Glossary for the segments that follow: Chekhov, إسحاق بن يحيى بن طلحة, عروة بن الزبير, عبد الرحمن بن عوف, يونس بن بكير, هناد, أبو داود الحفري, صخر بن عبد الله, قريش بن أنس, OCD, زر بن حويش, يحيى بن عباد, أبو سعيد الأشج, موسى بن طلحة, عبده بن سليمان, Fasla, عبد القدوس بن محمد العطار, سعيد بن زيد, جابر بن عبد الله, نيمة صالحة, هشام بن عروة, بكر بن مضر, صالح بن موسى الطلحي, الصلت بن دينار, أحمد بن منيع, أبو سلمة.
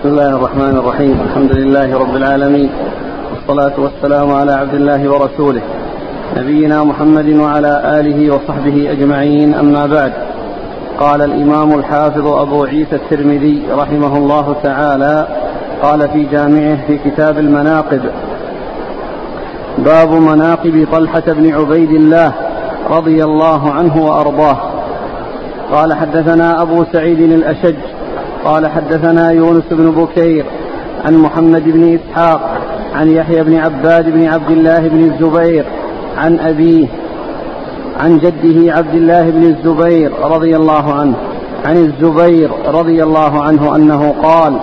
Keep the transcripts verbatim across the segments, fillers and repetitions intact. بسم الله الرحمن الرحيم. الحمد لله رب العالمين، والصلاة والسلام على عبد الله ورسوله نبينا محمد وعلى آله وصحبه أجمعين، أما بعد. قال الإمام الحافظ أبو عيسى الترمذي رحمه الله تعالى قال في جامعه في كتاب المناقب: باب مناقب طلحة بن عبيد الله رضي الله عنه وأرضاه. قال حدثنا أبو سعيد الأشج قال حدثنا يونس بن بكير عن محمد بن إسحاق عن يحيى بن عباد بن عبد الله بن الزبير عن أبيه عن جده عبد الله بن الزبير رضي الله عنه عن الزبير رضي الله عنه أنه قال: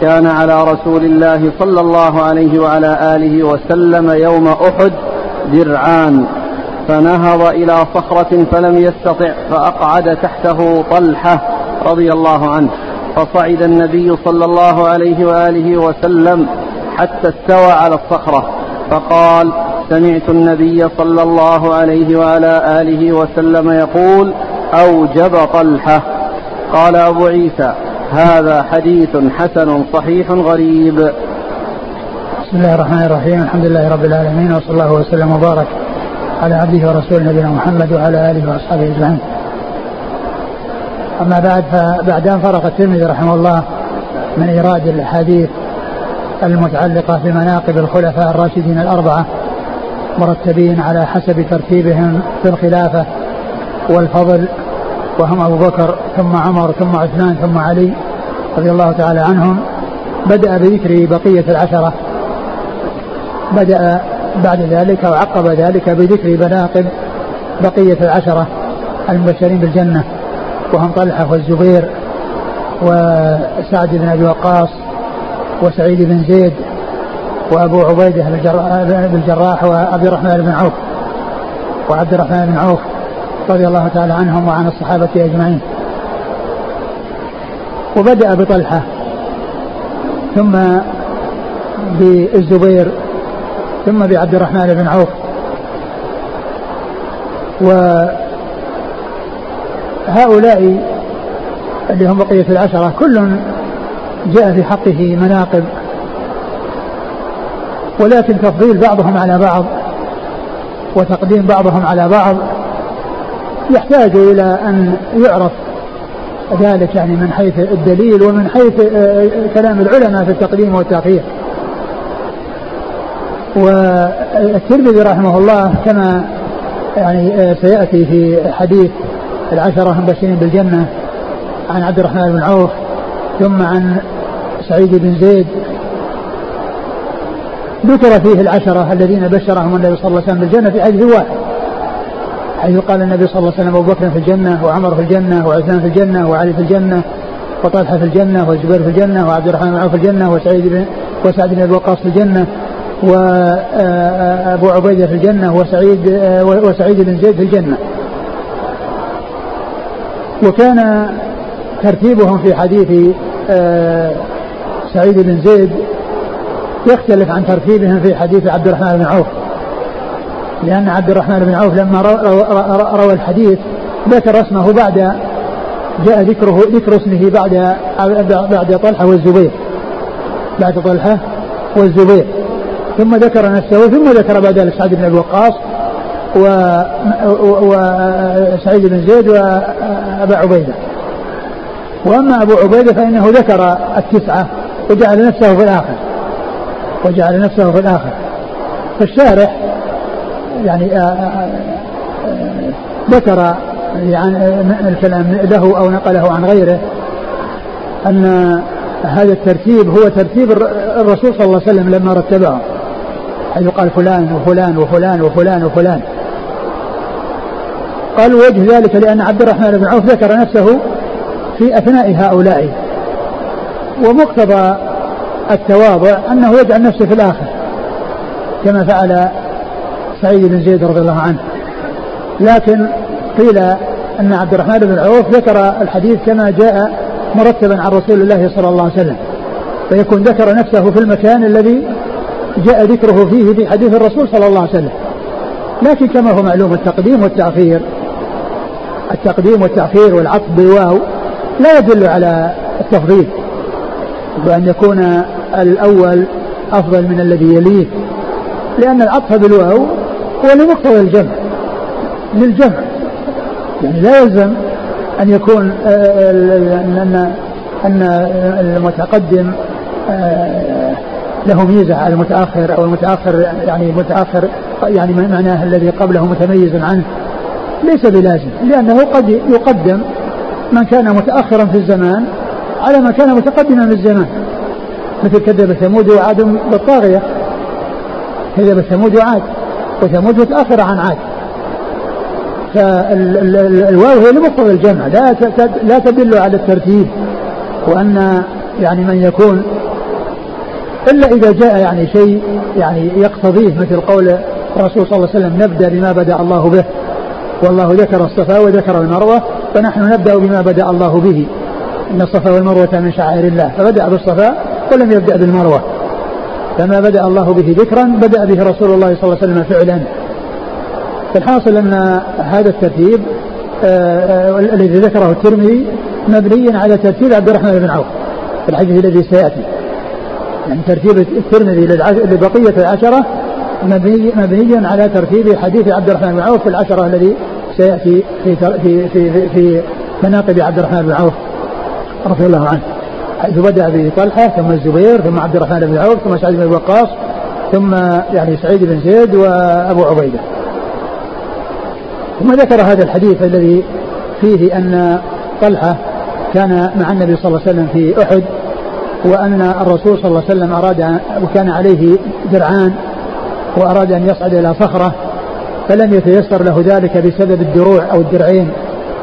كان على رسول الله صلى الله عليه وعلى آله وسلم يوم أحد درعان، فنهض إلى صخرة فلم يستطع فأقعد تحته طلحة رضي الله عنه، فصعد النبي صلى الله عليه وآله وسلم حتى استوى على الصخرة، فقال: سمعت النبي صلى الله عليه وعلى آله وسلم يقول: أوجب طلحة. قال أبو عيسى: هذا حديث حسن صحيح غريب. بسم الله الرحمن الرحيم. الحمد لله رب العالمين، وصلى الله وسلم وبارك على عبده ورسوله نبينا محمد وعلى آله وأصحابه أجمعين. أما بعد، فبعد أن فرق الترمذي رحمه الله من إيراد الأحاديث المتعلقة بمناقب الخلفاء الراشدين الأربعة مرتبين على حسب ترتيبهم في الخلافة والفضل، وهم أبو بكر ثم عمر ثم عثمان ثم علي رضي الله تعالى عنهم، بدأ بذكر بقية العشرة، بدأ بعد ذلك وعقب ذلك بذكر مناقب بقية العشرة المبشرين بالجنة، وهم طلحة والزبير وسعد بن أبي وقاص وسعيد بن زيد وأبو عبيدة بن الجراح وعبد الرحمن بن عوف وعبد الرحمن بن عوف رضي الله تعالى عنهم وعن الصحابة أجمعين. وبدأ بطلحة ثم بالزبير ثم بعبد الرحمن بن عوف، وهؤلاء اللي هم بقية العشرة كل جاء في حقه مناقب، ولكن تفضيل بعضهم على بعض وتقديم بعضهم على بعض يحتاج إلى أن يعرف ذلك، يعني من حيث الدليل ومن حيث كلام العلماء في التقديم والتأخير. والترمذي رحمه الله كما يعني سيأتي في حديث العشرة المبشرين بالجنة عن عبد الرحمن بن عوف ثم عن سعيد بن زيد، ذكر فيه العشرة الذين بشرهم النبي صلى الله عليه وسلم بالجنة في حديث واحد، حيث قال النبي صلى الله عليه وسلم: أبو بكر في الجنة وعمر في الجنة وعثمان في الجنة وعلي في الجنة وطلحة في الجنة والزبير في الجنة وعبد الرحمن بن عوف في الجنة وسعيد بن وسعد بن أبي وقاص في الجنة وأبو عبيدة في الجنة وسعيد وسعيد بن زيد في الجنة. وكان ترتيبهم في حديث سعيد بن زيد يختلف عن ترتيبهم في حديث عبد الرحمن بن عوف، لأن عبد الرحمن بن عوف لما روى الحديث ذكر اسمه بعد جاء ذكره ذكر اسمه بعد بعد طلحة والزبير، بعد طلحة والزبير ثم ذكر نفسه، ثم ذكر بعد ذلك سعد بن أبي وقاص وسعيد بن زيد وأبا عبيدة. وأما أبو عبيدة فإنه ذكر التسعة وجعل نفسه في الآخر وجعل نفسه في الآخر. فالشارح يعني ذكر يعني الكلام له أو نقله عن غيره أن هذا الترتيب هو ترتيب الرسول صلى الله عليه وسلم لما رتبه، حيث قال فلان وفلان وفلان وفلان وفلان. قالوا وجه ذلك لأن عبد الرحمن بن عوف ذكر نفسه في أثناء هؤلاء، ومقتضى التواضع أنه يجعل نفسه في الآخر كما فعل سعيد بن زيد رضي الله عنه. لكن قيل أن عبد الرحمن بن عوف ذكر الحديث كما جاء مرتبا عن رسول الله صلى الله عليه وسلم، فيكون ذكر نفسه في المكان الذي جاء ذكره فيه في حديث الرسول صلى الله عليه وسلم. لكن كما هو معلوم التقديم والتأخير التقديم والتأخير والعطف بالواو لا يدل على التفضيل، وأن يكون الأول أفضل من الذي يليه، لأن العطف بالواو هو لمقتضى الجمع للجمع، يعني لا يلزم أن يكون أن أن المتقدم له ميزة على المتأخر، أو المتأخر يعني المتأخر يعني معناه الذي قبله متميز عنه، ليس بلازم، لأنه قد يقدم من كان متأخرا في الزمان على ما كان متقدما في الزمان، مثل كذب ثمود وعاد بالطاغية، كذب ثمود وعاد، وثمود متأخر عن عاد، فالواو هي لمقتضى الجمع لا تدل على الترتيب، وأن يعني من يكون إلا إذا جاء يعني شيء يعني يقتضيه، مثل قول الرسول صلى الله عليه وسلم نبدأ بما بدأ الله به، والله ذكر الصفا وذكر المروة فنحن نبدأ بما بدأ الله به، إن الصفا والمروة من شعائر الله، فبدأ بالصفا ولم يبدأ بالمروة، فما بدأ الله به ذكرا بدأ به رسول الله صلى الله عليه وسلم فعلا. فالحاصل أن هذا الترتيب آه الذي ذكره الترمذي مبني على ترتيب عبد الرحمن بن عوف في الحديث الذي سيأتي، يعني ترتيب الترمذي لبقية العشرة مبني, مبني على ترتيب حديث عبد الرحمن بن عوف في العشرة الذي سيأتي في, في, في, في مناقب عبد الرحمن بن عوف رضي الله عنه، حيث بدأ بطلحة ثم الزبير ثم عبد الرحمن بن عوف ثم سعيد بن أبي وقاص ثم يعني سعيد بن زيد وأبو عبيدة. ثم ذكر هذا الحديث الذي فيه أن طلحة كان مع النبي صلى الله عليه وسلم في أحد، وأن الرسول صلى الله عليه وسلم أراد وكان عليه درعان وأراد أن يصعد إلى صخرة فلم يتيسر له ذلك بسبب الدروع أو الدرعين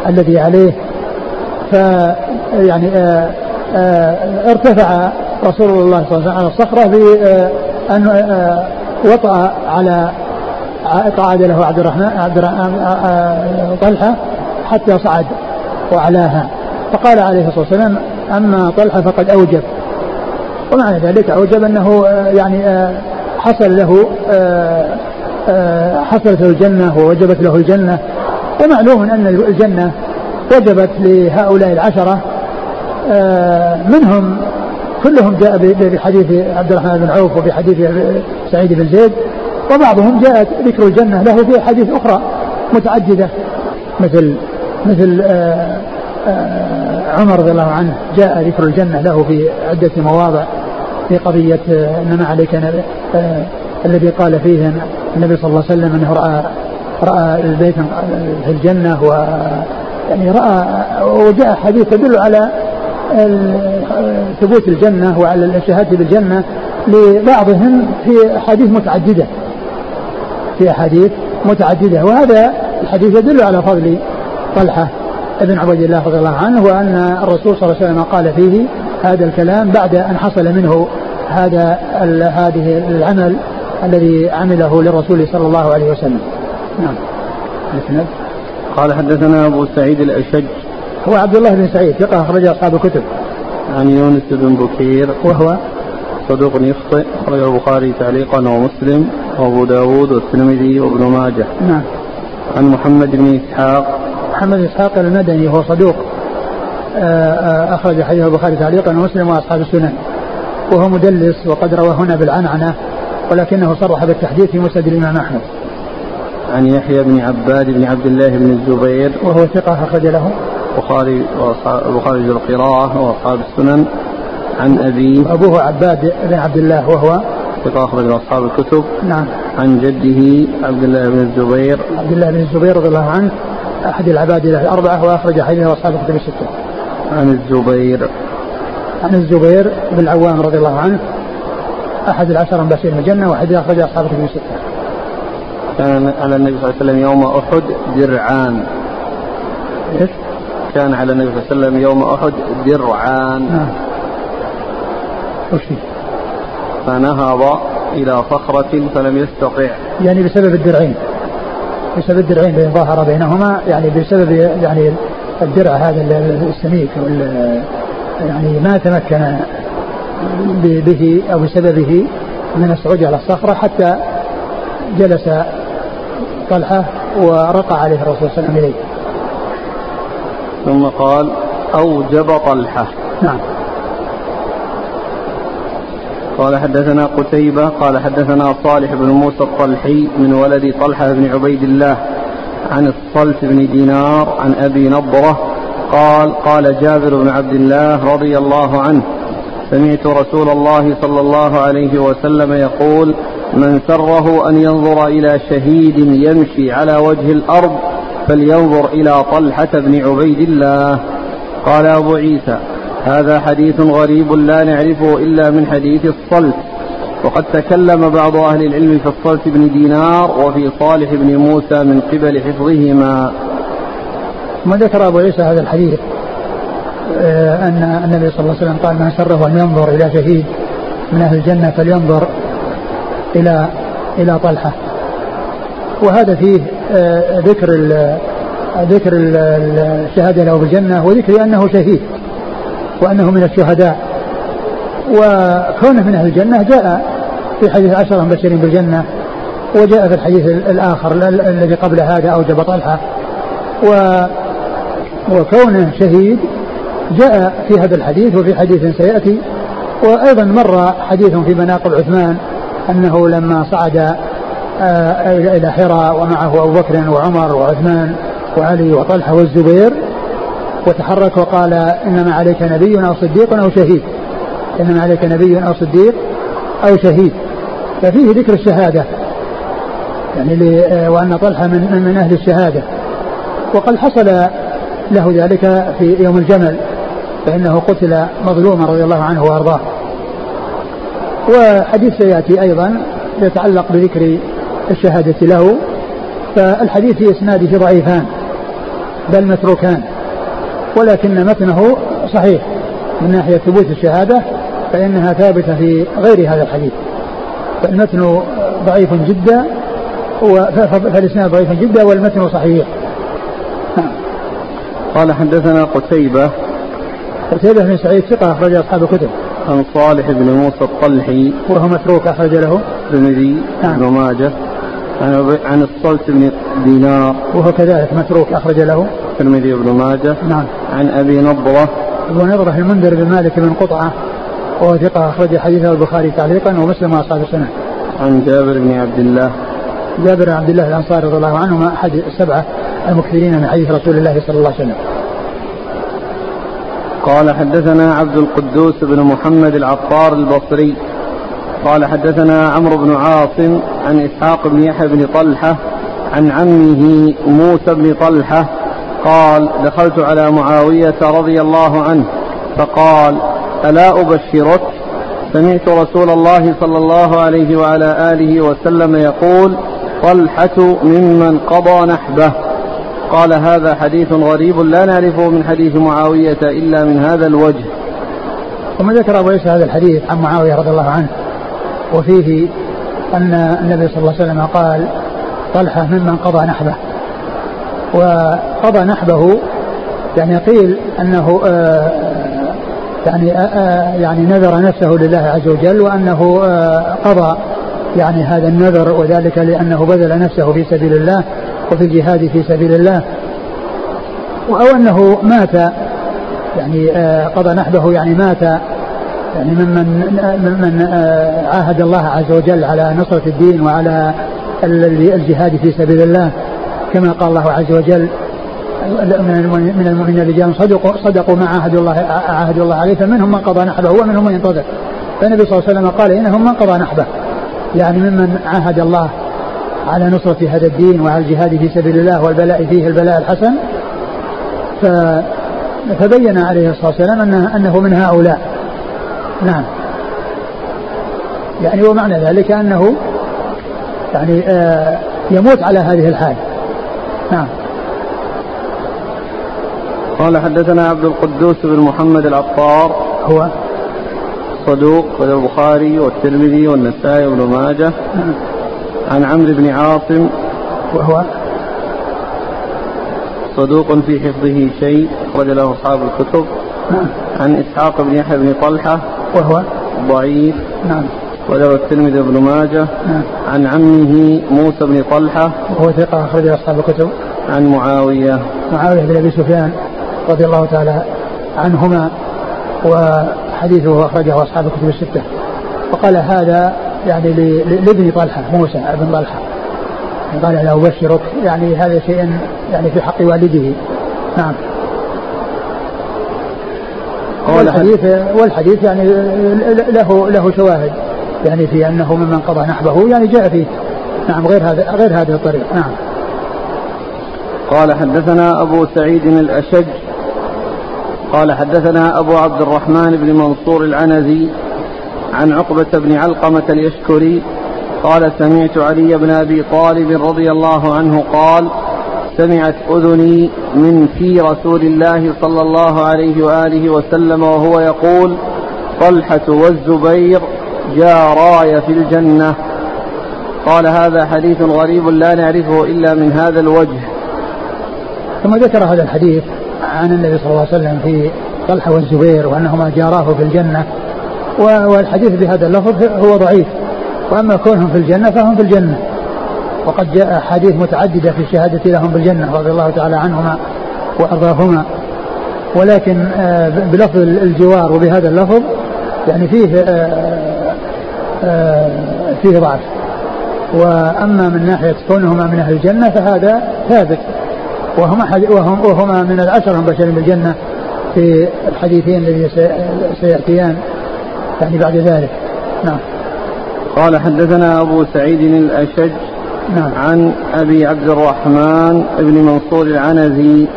الذي عليه، فيعني ارتفع رسول الله صلى الله عليه وسلم على الصخرة بأن وطأ على قعد له عبد الرحمن عبد الرحمن طلحة حتى صعد وعلاها، فقال عليه الصلاة والسلام أما طلحة فقد أوجب، ومعنى ذلك أوجب أنه يعني حصل له حصلت له الجنة ووجبت له الجنة، ومعلوم أن الجنة وجبت لهؤلاء العشرة، منهم كلهم جاء بحديث عبد الرحمن بن عوف وبحديث سعيد بن زيد، وبعضهم جاءت ذكر الجنة له في حديث أخرى متعددة، مثل مثل عمر رضي الله عنه جاء ذكر الجنة له في عدة مواضع في قضية إنما عليك الذي قال فيه النبي صلى الله عليه وسلم أنه رأى رأى البيت في الجنة، ويعني رأى وجاء حديث تدل على ثبوت الجنة وعلى الشهادة بالجنة لبعضهم في حديث متعددة في حديث متعددة وهذا الحديث يدل على فضل طلحة ابن عبد الله رضي الله عنه، وأن الرسول صلى الله عليه وسلم قال فيه هذا الكلام بعد أن حصل منه هذا هذه العمل الذي عمله للرسول صلى الله عليه وسلم. نعم. قال حدثنا أبو سعيد الأشج هو عبد الله بن سعيد ثقة أخرج أصحاب الكتب. عن يونس بن بكير وهو صدوق يخطئ أخرجه البخاري تعليقا ومسلم وأبو داود والترمذي وابن ماجه. نعم. عن محمد بن إسحاق محمد بن إسحاق المدني هو صدوق أخرج حديثه البخاري تعليقا ومسلم وأصحاب السنن، وهو مدلس وقد روى هنا بالعنعنة ولكنه صرح بالتحديث في مسند الإمام أحمد. عن يحيى بن عباد بن عبد الله بن الزبير وهو ثقة أخرج له البخاري وخارج القراءة وأصحاب السنن. عن أبيه أبوه عباد بن عبد الله وهو ثقة أخرج أصحاب الكتب. نعم. عن جده عبد الله بن الزبير عبد الله بن الزبير رضي الله عنه أحد العباد الأربعة وأخرج حديثه أصحاب الكتب الستة. عن الزبير عن الزبير بن العوام رضي الله عنه أحد العشرة المبشرين بالجنة وحديثه أخرج أصحاب الكتب الستة. كان على النبي صلى الله عليه وسلم يوم أحد درعان. إيش؟ كان على النبي صلى الله عليه وسلم يوم أحد درعان. نعم. وشي. فنهض إلى صخرة فلم يستطع، يعني بسبب الدرعين بسبب الدرعين بين ظاهر بينهما، يعني بسبب يعني الدرع هذا السميك يعني ما تمكن به أو بسببه من الصعود على الصخرة حتى جلس طلحة ورقى عليه الرسول صلى الله عليه وسلم إليه. ثم قال أوجب طلحة. نعم. قال حدثنا قتيبة قال حدثنا صالح بن موسى الطلحي من ولد طلحة بن عبيد الله عن الصلت بن دينار عن أبي نضرة قال قال جابر بن عبد الله رضي الله عنه سمعت رسول الله صلى الله عليه وسلم يقول من سره أن ينظر إلى شهيد يمشي على وجه الأرض فلينظر إلى طلحة بن عبيد الله. قال أبو عيسى هذا حديث غريب لا نعرفه إلا من حديث الصلت, وقد تكلم بعض أهل العلم في الصلت بن دينار وفي صالح بن موسى من قبل حفظهما. ما ذكر أبو عيسى هذا الحديث أن النبي صلى الله عليه وسلم قال من سره أن ينظر إلى شهيد من أهل الجنة فلينظر إلى إلى طلحة, وهذا فيه ذكر ذكر الشهادة له بالجنة وذكر أنه شهيد وأنه من الشهداء, وكونه من أهل الجنة جاء في حديث عشرة مبشرين بالجنة, وجاء في الحديث الآخر الذي قبل هذا أوجب طلحة, وكونه شهيد جاء في هذا الحديث وفي حديث سيأتي. وأيضا مر حديث في مناقب عثمان أنه لما صعد إلى حراء ومعه أبو بكر وعمر وعثمان وعلي وطلحة والزبير وتحرك وقال إنما عليك نبي أو صديق أو شهيد, إنما عليك نبي أو صديق أو شهيد, ففيه ذكر الشهادة يعني, وأن طلحة من, من أهل الشهادة. وقد حصل له ذلك في يوم الجمل فإنه قتل مظلوما رضي الله عنه وأرضاه. وحديث سيأتي أيضا يتعلق بذكر الشهادة له, فالحديث في إسناده ضعيفان بل متروكان, ولكن متنه صحيح من ناحية ثبوت الشهادة فإنها ثابتة في غير هذا الحديث, فالمتن ضعيف جدا فالإسناد ضعيف جدا والمتن صحيح. قال حدثنا قتيبة قتيبة بن سعيد ثقة أخرج أصحاب الكتب, عن صالح بن موسى الطلحي وهو متروك أخرج له الترمذي بن ماجه, عن الصلت بن دينار وهو كذلك متروك أخرج له الترمذي بن ماجه, نعم, عن أبي نضرة ونضرة المنذر بن مالك بن قطعة وهو ثقة أخرج حديثه البخاري تعليقا ومسلم وأصحاب السنة, عن جابر بن عبد الله جابر بن عبد الله الأنصاري رضي الله عنهما أحد السبعة المكثرين من حديث رسول الله صلى الله عليه وسلم. قال حدثنا عبد القدوس بن محمد العطار البصري قال حدثنا عمرو بن عاصم عن إسحاق بن يحيى بن طلحة عن عمه موسى بن طلحة قال دخلت على معاوية رضي الله عنه فقال ألا أبشرك سمعت رسول الله صلى الله عليه وعلى آله وسلم يقول طلحة ممن قضى نحبه. قال هذا حديث غريب لا نعرفه من حديث معاوية إلا من هذا الوجه. ثم ذكر أبو عيسى هذا الحديث عن معاوية رضي الله عنه, وفيه أن النبي صلى الله عليه وسلم قال طلحة ممن قضى نحبه, وقضى نحبه يعني قيل أنه يعني يعني نذر نفسه لله عز وجل, وأنه قضى يعني هذا النذر, وذلك لأنه بذل نفسه في سبيل الله وفي الجهاد في سبيل الله, أو أنه مات يعني قضى نحبه يعني مات يعني ممن ممن عاهد الله عز وجل على نصرة الدين وعلى الجهاد في سبيل الله, كما قال الله عز وجل من المؤمنين رجال صدقوا صدقوا ما عاهدوا الله عاهدوا الله عليه فمنهم من قضى نحبه ومنهم من ينتظر. فالنبي صلى الله عليه وسلم قال إنهم من قضى نحبه يعني ممن عاهد الله على نصرة هذا الدين وعلى الجهاد في سبيل الله والبلاء فيه البلاء الحسن, فبين عليه الصلاة والسلام أنه, أنه من هؤلاء, نعم, يعني ومعنى ذلك أنه يعني آه يموت على هذه الحال, نعم. قال حدثنا عبد القدوس بن محمد العطار هو صدوق وله البخاري والترمذي والنسائي وابن ماجه, نعم, عن عمرو بن عاصم وهو صدوق في حفظه شيء أخرج له أصحاب الكتب, نعم, عن إسحاق بن يحيى بن طلحة وهو ضعيف, نعم, وله الترمذي بن ماجه, نعم, عن عمه موسى بن طلحة وهو ثقة أخرج له أصحاب الكتب, عن معاوية معاوية بن أبي سفيان رضي الله تعالى عنهما, وحديثه أخرجه أصحاب الكتب الستة. فقال هذا يعني لابن طلحة موسى ابن طلحة، قال له بشرك، يعني هذا شيء يعني في حق والده. نعم. والحديث, والحديث يعني له له شواهد يعني في أنه ممن قضى نحبه، يعني جاء فيه. نعم. غير هذا غير هذه الطريق. نعم. قال حدثنا أبو سعيد الأشج قال حدثنا أبو عبد الرحمن بن منصور العنزي عن عقبة بن علقمة اليشكري قال سمعت علي بن أبي طالب رضي الله عنه قال سمعت أذني من في رسول الله صلى الله عليه وآله وسلم وهو يقول طلحة والزبير جاراي في الجنة. قال هذا حديث غريب لا نعرفه إلا من هذا الوجه. ثم ذكر هذا الحديث عن النبي صلى الله عليه وسلم في طلحة والزبير وأنهما جاراه في الجنة، والحديث بهذا اللفظ هو ضعيف، وأما كونهم في الجنة فهم في الجنة، وقد جاء حديث متعددة في الشهادة لهم بالجنة رضي الله تعالى عنهما وأرضاهما، ولكن بلفظ الجوار وبهذا اللفظ يعني فيه فيه ضعف. وأما من ناحية كونهما من أهل الجنة فهذا ثابت، وهما من العشر المبشرين بالجنة في الحديثين الذين سيأتيان يعني بعد ذلك. نعم. قال حدثنا أبو سعيد الأشج نعم. عن أبي عبد الرحمن بن منصور العنزي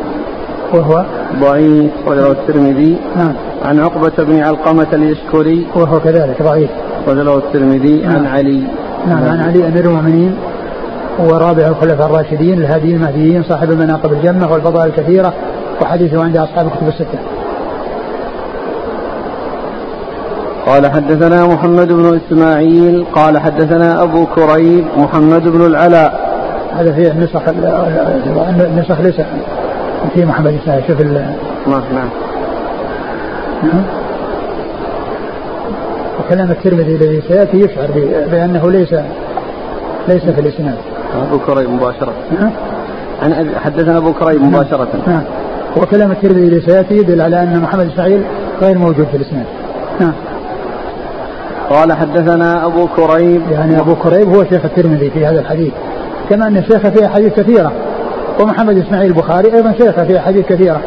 وهو ضعيف ورواه الترمذي. نعم. عن عقبة بن علقمة اليشكري وهو كذلك ضعيف ورواه الترمذي. نعم. عن علي نعم. نعم عن علي أمير المؤمنين ورابع الخلفاء الراشدين الهادي المهديين صاحب المناقب الجمة والفضائل الكثيرة، وحديثه عند أصحاب الكتب الستة. قال حدثنا محمد بن إسماعيل قال حدثنا أبو كريب محمد بن العلاء. هذا فيه النسخ النسخ ليس في محمد إسماعيل. شوف ال نعم. وكلام الترمذي الذي سيأتي يشعر بأنه ليس ليس في الإسناد. أبو كريب مباشرة. أنا حدثنا أبو كريب مباشرة. نعم. وكلام الترمذي الذي سيأتي يدل على أن محمد إسماعيل غير موجود في الإسناد. نعم. قال حدثنا أبو كريب، يعني أبو كريب هو شيخ الترمذي في هذا الحديث، كما أن شيخه في أحاديث كثيرة، ومحمد إسماعيل البخاري أيضا شيخه في أحاديث كثيرة.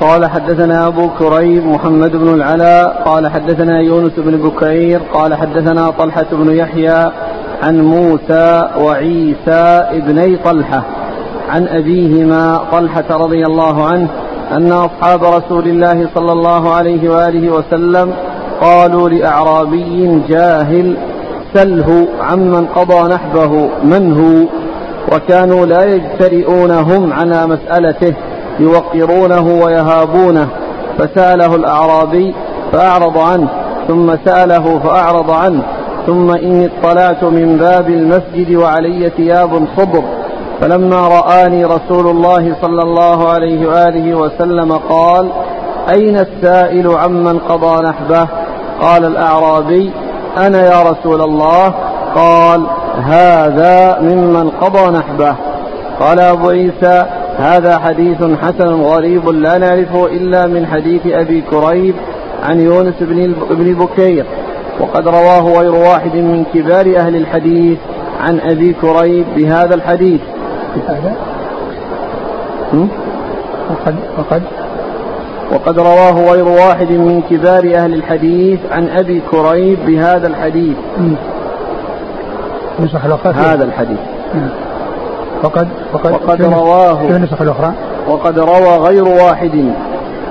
قال حدثنا أبو كريب محمد بن العلاء قال حدثنا يونس بن بكير قال حدثنا طلحة بن يحيى عن موسى وعيسى ابني طلحة عن أبيهما طلحة رضي الله عنه أن أصحاب رسول الله صلى الله عليه وآله وسلم قالوا لأعرابي جاهل سله عمن قضى نحبه من هو، وكانوا لا يجترئونهم على مسألته يوقرونه ويهابونه، فسأله الأعرابي فأعرض عنه ثم سأله فأعرض عنه، ثم إني اطلعت من باب المسجد وعلي ثياب خضر، فلما رآني رسول الله صلى الله عليه وآله وسلم قال أين السائل عمن قضى نحبه؟ قال الأعرابي أنا يا رسول الله. قال هذا ممن قضى نحبه. قال أبو عيسى هذا حديث حسن غريب لا نعرفه إلا من حديث أبي كريب عن يونس بن بكير، وقد رواه غير واحد من كبار أهل الحديث عن أبي كريب بهذا الحديث. هذا وقد وقد وقد رواه غير واحد من كبار أهل الحديث عن أبي كريب بهذا الحديث. نسخ هذا الحديث مم. وقد وقد, وقد رواه النسخ الأخرى وقد روى غير واحد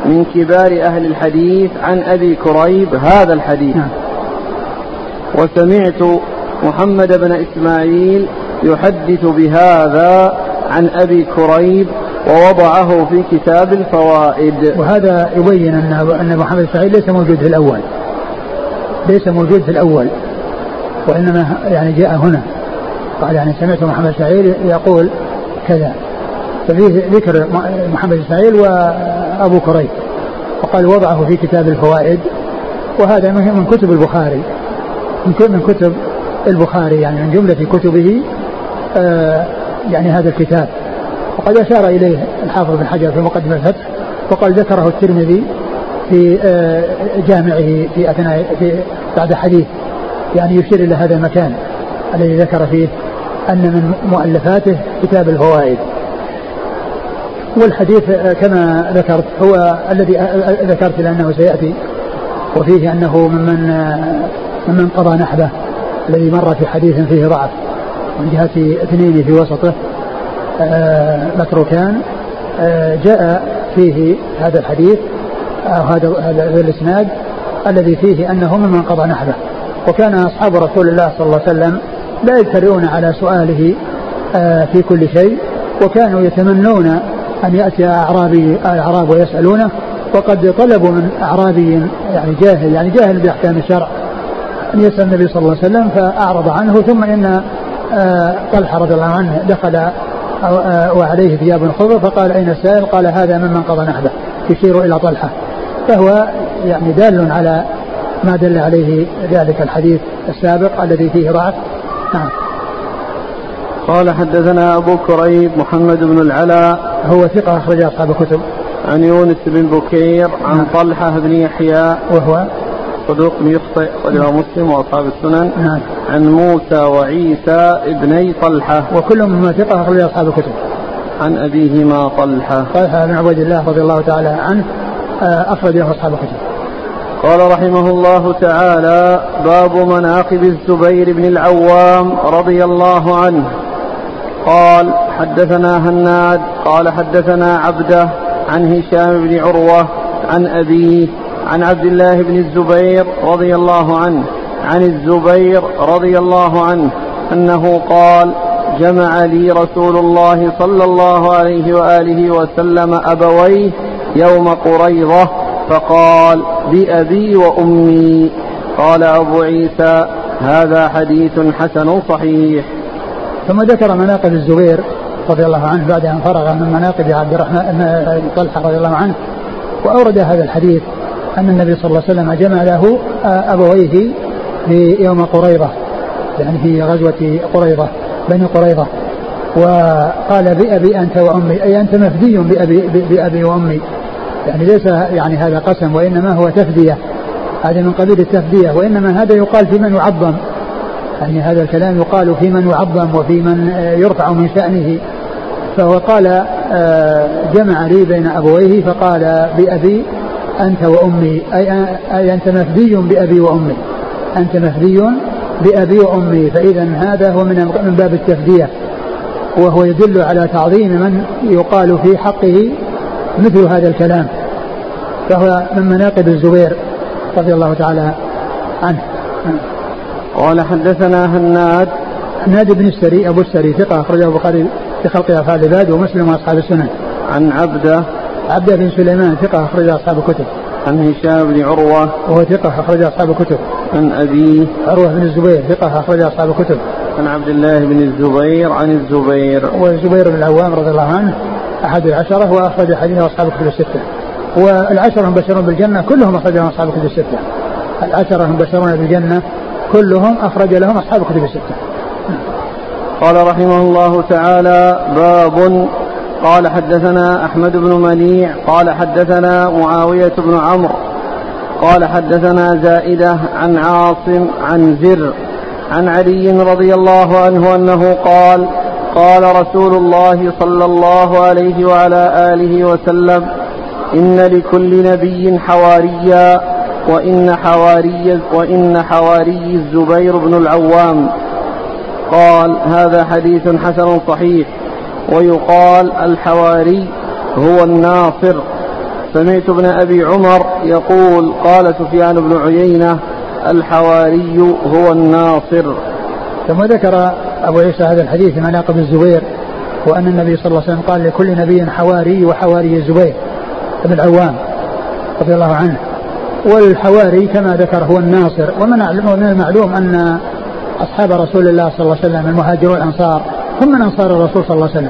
من كبار أهل الحديث عن أبي كريب هذا الحديث. مم. وسمعت محمد بن إسماعيل يحدث بهذا عن أبي كريب ووضعه في كتاب الفوائد. وهذا يبين أن محمد السعيد ليس موجود في الأول، ليس موجود في الأول، وإنما يعني جاء هنا قال يعني سمعت محمد السعيد يقول كذا، ففيه ذكر محمد السعيد وأبو كريب، وقال وضعه في كتاب الفوائد، وهذا من كتب البخاري، من كتب البخاري يعني من جملة كتبه آه يعني هذا الكتاب. وقد أشار إليه الحافظ بن حجر في مقدمة الفتح، وقد ذكره الترمذي في جامعه في أثناء في بعد حديث, يعني يشير إلى هذا المكان الذي ذكر فيه أن من مؤلفاته كتاب الفوائد. والحديث كما ذكرت هو الذي ذكرت لأنه سيأتي, وفيه أنه ممن ممن قضى نحبه الذي مر في حديث فيه ضعف من جهة اثنين في وسطه متروكان, جاء فيه هذا الحديث أو هذا الإسناد الذي فيه أنه ممن قضى نحبه, وكان أصحاب رسول الله صلى الله عليه وسلم لا يجرؤون على سؤاله في كل شيء, وكانوا يتمنون أن يأتي أعرابي الأعراب ويسألونه, وقد طلبوا من أعرابي يعني جاهل يعني جاهل بأحكام الشرع أن يسأل النبي صلى الله عليه وسلم فأعرض عنه. ثم إن طلحة رضي الله عنه دخل وعليه ثياب خضر فقال أين السائل؟ قال هذا ممن قضى نحبه, يشير إلى طلحة, فهو يعني دال على ما دل عليه ذلك الحديث السابق الذي فيه ضعف. نعم. قال حدثنا أبو كريب محمد بن العلاء هو ثقة أخرج أصحاب الكتب, عن يونس بن بكير عن نعم. طلحة بن يحيى وهو صدوق يخطئ وله مسلم وأصحاب السنن, نعم. عن موسى وعيسى ابني طلحة وكلهم ثقة أخرج أصحاب الكتب, عن أبيهما طلحة طلحة بن عبيد الله رضي الله تعالى عنه أخرج أصحاب الكتب. قال رحمه الله تعالى باب مناقب الزبير بن العوام رضي الله عنه. قال حدثنا هناد قال حدثنا عبده عن هشام بن عروة عن أبيه عن عبد الله بن الزبير رضي الله عنه عن الزبير رضي الله عنه أنه قال جمع لي رسول الله صلى الله عليه وآله وسلم أبويه يوم قريظة فقال بأبي وأمي. قال أبو عيسى هذا حديث حسن صحيح. ثم ذكر مناقب الزبير رضي الله عنه بعد أن فرغ من مناقب عبد الرحمن طلحة رضي الله عنه, وأورد هذا الحديث أن النبي صلى الله عليه وسلم جمع له أبويه في يوم قريظة, يعني في غزوة قريظة بني قريظة, وقال بأبي أنت وأمي أي أنت مفدي بأبي, بأبي وأمي, يعني ليس يعني هذا قسم وإنما هو تفدية, هذا من قبيل التفدية, وإنما هذا يقال في من يعظم, يعني هذا الكلام يقال في من يعظم وفي من يرفع من شأنه. فهو قال جمع لي بين أبويه فقال بأبي أنت وأمي أي أنت مفدي بأبي وأمي, أنت مفدي بأبي وأمي, فإذا هذا هو من باب التفدية, وهو يدل على تعظيم من يقال في حقه مثل هذا الكلام, فهو من مناقب الزبير رضي الله تعالى عنه. قال حدثنا هناد هناد بن السري أبو السري ثقة أخرجه البخاري في خلق أفعال العباد ومسلم وأصحاب السنن, عن عبده عبده بن سليمان ثقة أخرجه أصحاب الكتب, عن هشام بن عروة وهو ثقة أخرجه أصحاب الكتب, عن أبي عروة بن الزبير ثقة أخرجه أصحاب الكتب, عن عبد الله بن الزبير عن الزبير والزبير بن العوام رضي الله عنه أحد العشرة وأخرج حديثه أصحاب الكتب الستة, والعشرة مبشرون بالجنة كلهم أخرج لهم أصحاب الكتب الستة, العشرة مبشرون بالجنة كلهم أخرج لهم أصحاب الكتب الستة. قال رحمه الله تعالى باب. قال حدثنا أحمد بن منيع قال حدثنا معاوية بن عمرو قال حدثنا زائدة عن عاصم عن زر عن علي رضي الله عنه أنه قال قال رسول الله صلى الله عليه وعلى آله وسلم إن لكل نبي حواريا وإن حواري, وإن حواري الزبير بن العوام. قال هذا حديث حسن صحيح, ويقال الحواري هو الناصر. سمعت ابن أبي عمر يقول قال سفيان بن عيينة الحواري هو الناصر. ثم ذكر أبو عيسى هذا الحديث مناقب الزبير, وأن النبي صلى الله عليه وسلم قال لكل نبي حواري, وحواري الزبير بن العوام رضي الله عنه, والحواري كما ذكر هو الناصر. ومن المعلوم أن أصحاب رسول الله صلى الله عليه وسلم المهاجرون والأنصار هم من أنصار الرسول صلى الله عليه وسلم,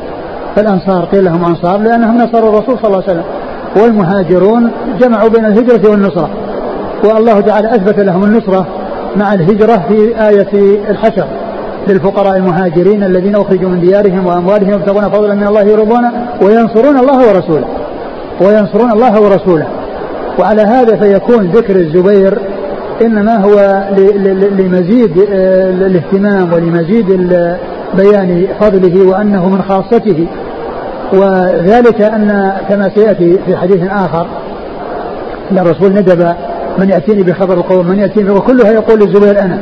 فالأنصار قيل لهم أنصار لأنهم نصروا الرسول صلى الله عليه وسلم, والمهاجرون جمعوا بين الهجرة والنصرة, والله تعالى أثبت لهم النصرة مع الهجرة في آية الحشر للفقراء المهاجرين الذين أخرجوا من ديارهم وأموالهم يبتغون فضلا من الله ورضوانه وينصرون الله ورسوله وينصرون الله ورسوله وعلى هذا فيكون ذكر الزبير إنما هو لمزيد الاهتمام ولمزيد بيان فضله وأنه من خاصته, وذلك أن كما سيأتي في حديث آخر أن الرسول ندب من يأتيني بخبر القوم من يأتيني وكلها يقول للزبير أنا,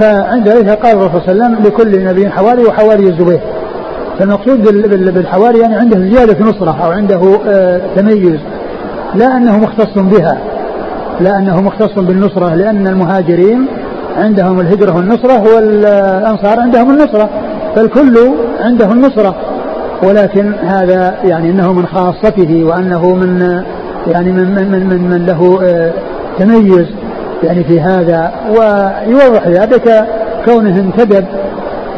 فعند ذلك قال الرسول صلى الله عليه وسلم لكل نبي حواري وحواري الزبير. فالمقصود بالحواري يعني عنده زيادة نصرة أو عنده تميز, لا أنه مختص بها, لا أنه مختص بالنصرة, لأن المهاجرين عندهم الهجرة والنصرة والأنصار عندهم النصرة, فالكل عنده النصرة, ولكن هذا يعني أنه من خاصته وأنه من يعني من من من, من له تميز يعني في هذا. ويوضح ذلك كونه انتدب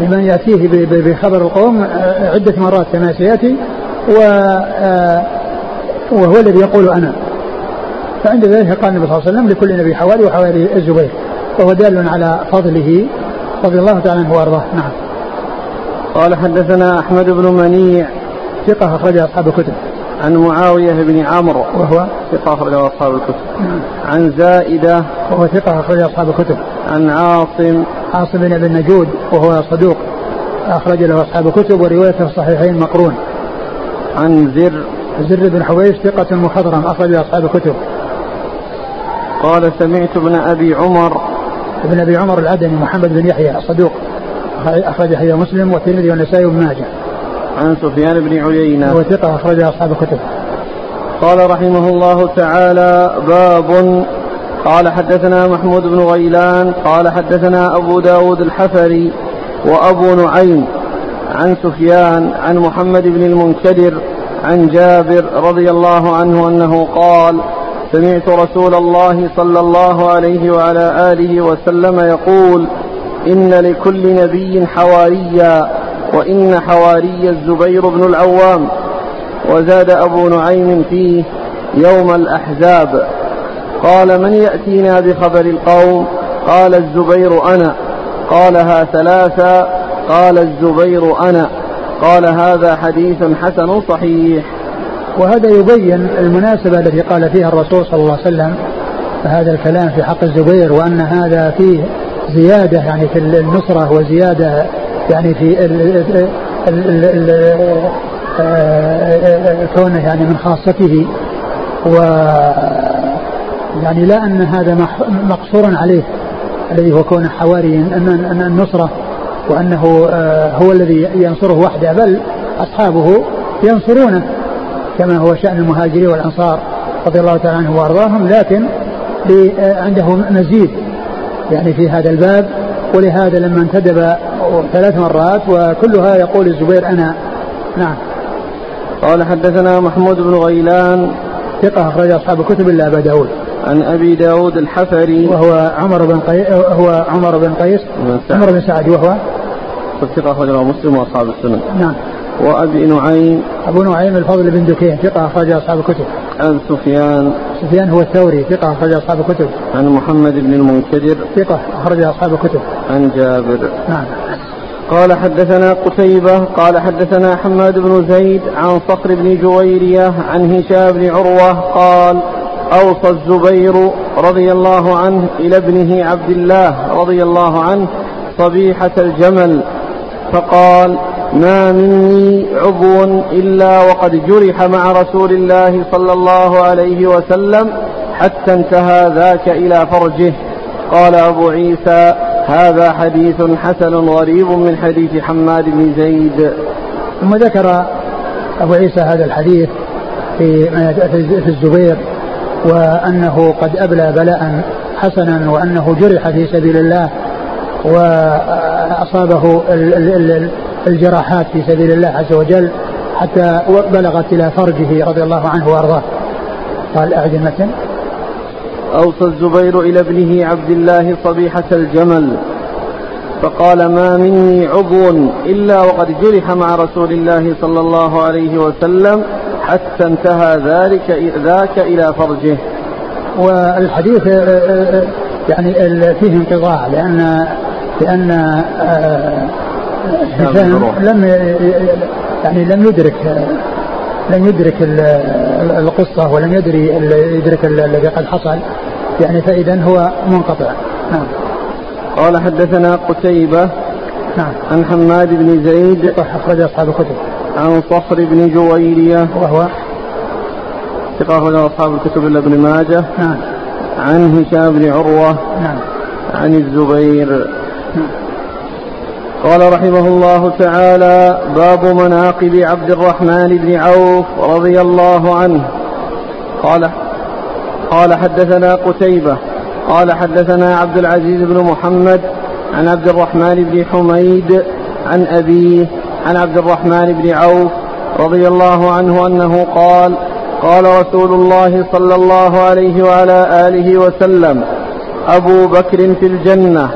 لمن يأتيه بخبر القوم عدة مرات كما سيأتي, وهو الذي يقول أنا, فعند ذلك قال النبي صلى الله عليه وسلم لكل نبي حواري وحواري الزبير, وهو دال على فضله رضي الله تعالى عنه وارضاه. نعم. قال حدثنا أحمد بن منيع ثقة أخرجها أصحاب الكتب, عن معاوية بن عمرو وهو ثقة أخرجها أصحاب الكتب, نعم. عن زائدة وهو ثقة أخرجها أصحاب الكتب, عن عاصم عاصم بن النجود وهو صدوق أخرج له أصحاب الكتب وروايته الصحيحين مقرون, عن زر زر بن حويش ثقة مخضرم أخرج له أصحاب الكتب. قال سمعت ابن أبي عمر ابن أبي عمر العدني محمد بن يحيى صدوق أخرج حديثه مسلم والترمذي والنسائي وابن ماجه, عن سفيان بن عيينة وثقة أخرج أصحاب الكتب. قال رحمه الله تعالى باب. قال حدثنا محمود بن غيلان قال حدثنا أبو داود الحفري وأبو نعيم عن سفيان عن محمد بن المنكدر عن جابر رضي الله عنه أنه قال سمعت رسول الله صلى الله عليه وعلى آله وسلم يقول إن لكل نبي حواريا وإن حواري الزبير بن العوام. وزاد أبو نعيم فيه يوم الأحزاب. قال من يأتينا بخبر القوم؟ قال الزبير أنا. قالها ثلاثة. قال الزبير أنا. قال هذا حديث حسن صحيح. وهذا يبين المناسبة التي قال فيها الرسول صلى الله عليه وسلم هذا الكلام في حق الزبير, وأن هذا فيه زيادة يعني في النصرة وزيادة يعني في ال ال ال كونه يعني من خاصته, و يعني لا أن هذا مقصور عليه الذي هو كونه حواري أن النصرة وأنه هو الذي ينصره وحده, بل أصحابه ينصرونه كما هو شأن المهاجرين والأنصار رضي الله تعالى عنهم وأرضاهم, لكن عنده مزيد يعني في هذا الباب. ولهذا لما انتدب ثلاث مرات وكلها يقول الزبير أنا. نعم. قال حدثنا محمود بن غيلان ثقة أخرج أصحاب كتب إلا أبا داود, عن أبي داود الحفري وهو عمر بن قيس وهو عمر بن قيس عمر بن سعد وهو ثقة أخرج له مسلم وأصحاب السنن. نعم. وأبي نعيم أبو نعيم الفضل بن دكين ثقة أخرج أصحاب كتب, عن سفيان سفيان هو الثوري ثقة أخرج أصحاب كتب, عن محمد بن المنكدر ثقة أخرج أصحاب كتب, عن جابر. نعم. قال حدثنا قتيبة قال حدثنا حماد بن زيد عن صخر بن جويرية عن هشام بن عروة قال أوصى الزبير رضي الله عنه إلى ابنه عبد الله رضي الله عنه صبيحة الجمل فقال ما مني عضو إلا وقد جرح مع رسول الله صلى الله عليه وسلم حتى انتهى ذاك إلى فرجه. قال أبو عيسى هذا حديث حسن غريب من حديث حماد بن زيد. ثم ذكر أبو عيسى هذا الحديث في, في الزبير, وأنه قد أبلى بلاء حسنا, وأنه جرح في سبيل الله وأصابه الجراحات في سبيل الله عز وجل حتى بلغت إلى فرجه رضي الله عنه وأرضاه. قال أعد المتن. أوصى الزبير إلى ابنه عبد الله صبيحة الجمل فقال ما مني عضو إلا وقد جرح مع رسول الله صلى الله عليه وسلم حتى انتهى ذلك ذاك إلى فرجه. والحديث يعني فيه انقضاء لأن لأن هشام لم يعني لم يدرك لم يدرك القصة ولم يدري يدرك الذي قد حصل يعني, فإذا هو منقطع. نعم. قال حدثنا قتيبة نعم عن حماد بن زيد أخرج أصحاب الكتب عن صخر بن جويرية وهو ثقة له أصحاب الكتب إلا ابن ماجه نعم عن هشام بن عروة نعم عن الزبير نعم. قال رحمه الله تعالى باب مناقب عبد الرحمن بن عوف رضي الله عنه. قال قال حدثنا قتيبة قال حدثنا عبد العزيز بن محمد عن عبد الرحمن بن حميد عن أبيه عن عبد الرحمن بن عوف رضي الله عنه أنه قال قال رسول الله صلى الله عليه وعلى آله وسلم أبو بكر في الجنة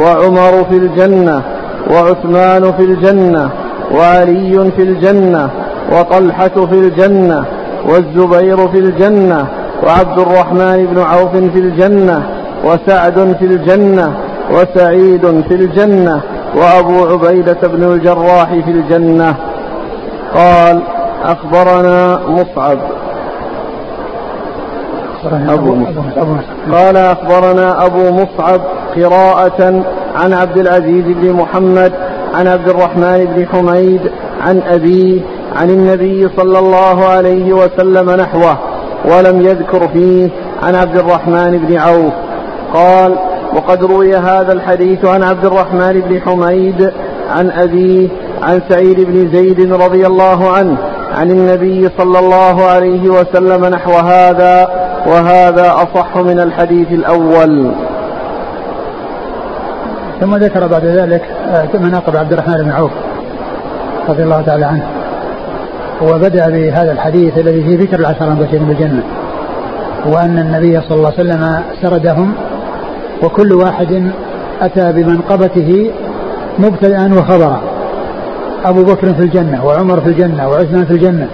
وعمر في الجنة وعثمان في الجنة وعلي في الجنة وطلحة في الجنة والزبير في الجنة وعبد الرحمن بن عوف في الجنة وسعد في الجنة وسعيد في الجنة وأبو عبيدة بن الجراح في الجنة. قال أخبرنا مصعب أبو مصعب. قال أخبرنا أبو مصعب قراءة عن عبد العزيز بن محمد عن عبد الرحمن بن حميد عن أبيه عن النبي صلى الله عليه وسلم نحوه ولم يذكر فيه عن عبد الرحمن بن عوف. قال وقد روي هذا الحديث عن عبد الرحمن بن حميد عن أبيه عن سعيد بن زيد رضي الله عنه عن النبي صلى الله عليه وسلم نحو هذا, وهذا أصح من الحديث الأول. ثم ذكر بعد ذلك مناقب عبد الرحمن بن عوف رضي الله تعالى عنه, وبدأ بهذا الحديث الذي فيه ذكر العشرة المبشرين بالجنة وأن النبي صلى الله عليه وسلم سردهم وكل واحد أتى بمنقبته مبتدأ وخبرا. أبو بكر في الجنة وعمر في الجنة وعثمان في الجنة,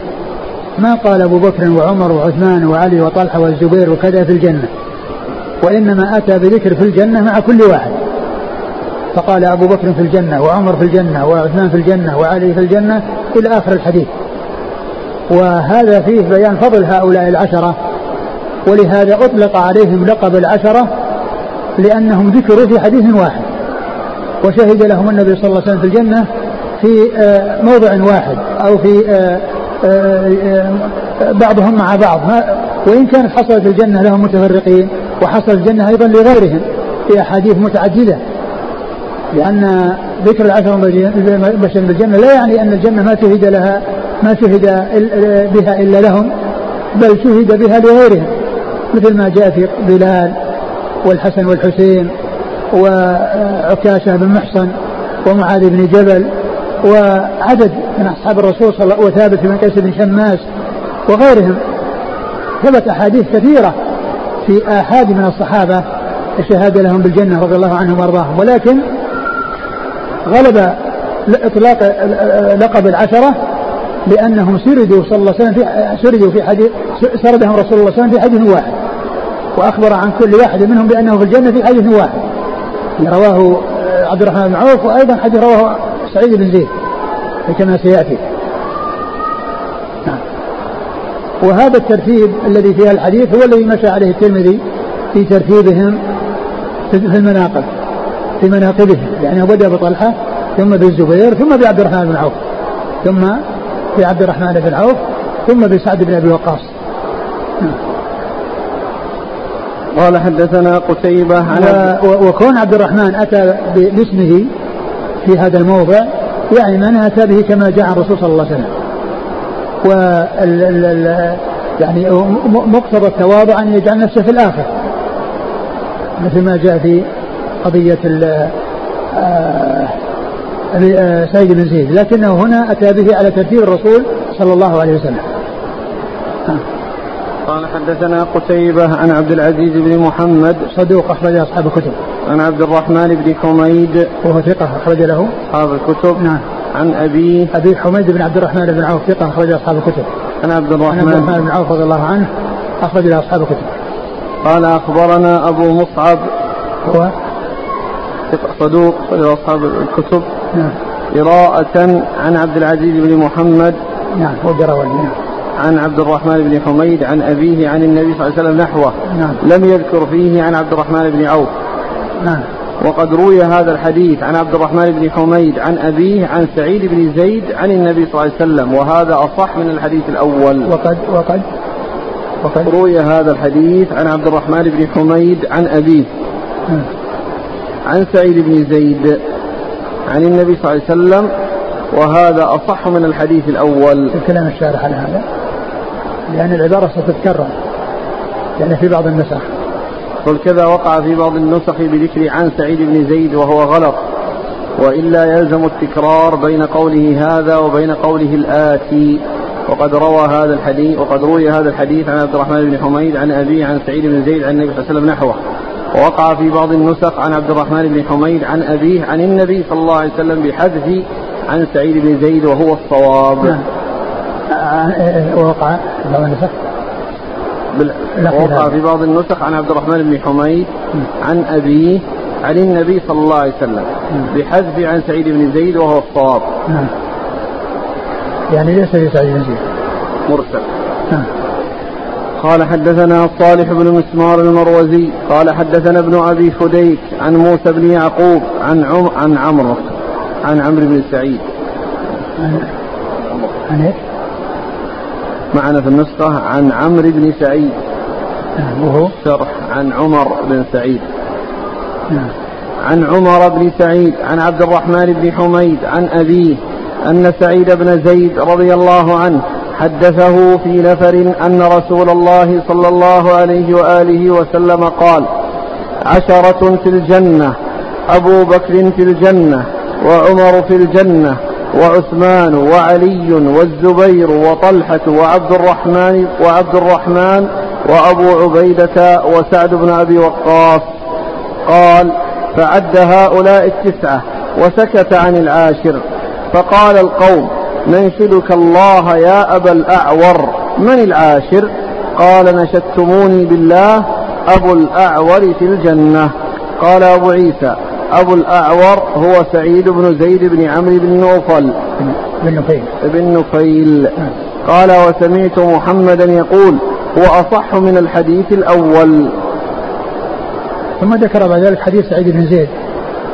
ما قال أبو بكر وعمر وعثمان وعلي وطلحة والزبير وكذا في الجنة, وإنما أتى بذكر في الجنة مع كل واحد, فقال أبو بكر في الجنة وعمر في الجنة وعثمان في الجنة وعلي في الجنة إلى آخر الحديث. وهذا فيه بيان فضل هؤلاء العشرة, ولهذا أطلق عليهم لقب العشرة لأنهم ذكروا في حديث واحد وشهد لهم النبي صلى الله عليه وسلم في الجنة في موضع واحد أو في بعضهم مع بعض, وإن كانت حصلت الجنة لهم متفرقين وحصلت الجنة أيضا لغيرهم في أحاديث متعددة, لأن ذكر العشرة المبشرين بالجنة لا يعني أن الجنة ما شهد لها ما شهد بها إلا لهم, بل شهد بها لغيرهم مثل ما جاء في بلال والحسن والحسين وعكاشة بن محصن ومعاذ بن جبل وعدد من أصحاب الرسول صلى الله عليه وسلم وثابت بن قيس بن شماس وغيرهم. ثبت أحاديث كثيرة في آحاد من الصحابة الشهادة لهم بالجنة رضي الله عنهم وارضاهم, ولكن غلب إطلاق لقب العشرة لأنهم سردوا صلى الله عليه وسلم في سردوا في حديث سردهم رسول الله صلى الله عليه وسلم في حديث واحد, وأخبر عن كل واحد منهم بأنه في الجنة في حديث واحد رواه عبد الرحمن بن عوف, وأيضا حديث رواه سعيد بن زيد كما سيأتي. وهذا الترتيب الذي فيها الحديث هو الذي مشى عليه الترمذي في ترتيبهم في المناقب في مناقبهم, يعني بدأ بطلحة ثم بالزبير ثم بعبد الرحمن بن عوف ثم بعبد الرحمن بن عوف ثم بسعد بن أبي وقاص. قال حدثنا قتيبة عن وكون عبد الرحمن أتى باسمه في هذا الموضع يعني من أتى به كما جاء عن الرسول صلى الله عليه وسلم, وال يعني مقتضى التواضع أن يجعل نفسه في الآخر مثل ما جاء في قضية سعيد بن زيد, لكنه هنا أتى به على ترتيب الرسول صلى الله عليه وسلم. قال حدثنا قتيبة عن عبد العزيز بن محمد صدوق أخرج أصحاب الكتب عن عبد الرحمن بن حميد وهو ثقة أخرج له أصحاب الكتب نعم عن أبي أبي حميد بن عبد الرحمن بن عوف ثقة أخرج أصحاب الكتب عن عبد الرحمن بن عوف رضي الله عنه أخرج له أصحاب الكتب. قال أخبرنا أبو مصعب هو صدوق أخرج أصحاب الكتب نعم قراءة عن عبد العزيز بن محمد نعم هو قراءة عن عبد الرحمن بن حميد عن أبيه عن النبي صلى الله عليه وسلم نحوه نعم. لم يذكر فيه عن عبد الرحمن بن عوف نعم. وقد روي هذا الحديث عن عبد الرحمن بن حميد عن أبيه عن سعيد بن زيد عن النبي صلى الله عليه وسلم، وهذا أصح من الحديث الأول. وقد وقد وقد روي هذا الحديث عن عبد الرحمن بن حميد عن أبيه نعم. عن سعيد بن زيد عن النبي صلى الله عليه وسلم، وهذا أصح من الحديث الأول. الكلام الشارح على هذا لأن العبارة ستتكرر، يعني في بعض النسخ قل كذا وقع في بعض النسخ بذكر عن سعيد بن زيد وهو غلط، وإلا يلزم التكرار بين قوله هذا وبين قوله الآتي. وقد روى هذا الحديث وقد روي هذا الحديث عن عبد الرحمن بن حميد عن أبيه عن سعيد بن زيد عن النبي صلى الله عليه وسلم نحوه، ووقع في بعض النسخ عن عبد الرحمن بن حميد عن أبيه عن النبي صلى الله عليه وسلم بحذف عن سعيد بن زيد وهو الصواب. نعم. وقع بال... وقع في بعض النسخ عن عبد الرحمن بن حميد عن أبيه عن النبي صلى الله عليه وسلم بحذف عن سعيد بن زيد وهو الصواب. نعم. يعني ليس لسعيد بن زيد مرسل. نعم. قال حدثنا صالح بن مسمار المروزي قال حدثنا ابن أبي فديك عن موسى بن يعقوب عن عم... عن عمرو عن عمرو بن سعيد عن معنا في النسخة عن عمرو بن سعيد وهو شرح عن عمر بن سعيد عن عمر بن سعيد عن عبد الرحمن بن حميد عن أبيه أن سعيد بن زيد رضي الله عنه حدثه في نفر أن رسول الله صلى الله عليه وآله وسلم قال: عشرة في الجنة، أبو بكر في الجنة، وعمر في الجنة، وعثمان وعلي والزبير وطلحة وعبد الرحمن وعبد الرحمن وأبو عبيدة وسعد بن أبي وقاص. قال: فعد هؤلاء التسعة وسكت عن العاشر، فقال القوم: ننشدك الله يا أبا الأعور، من العاشر؟ قال: نشدتموني بالله، أبو الأعور في الجنة. قال أبو عيسى: أبو الأعور هو سعيد بن زيد بن عمرو بن نوفل بن نفيل بن نفيل. قال: وسمعت محمدا يقول: هو أصح من الحديث الأول. ثم ذكر بعد ذلك حديث سعيد بن زيد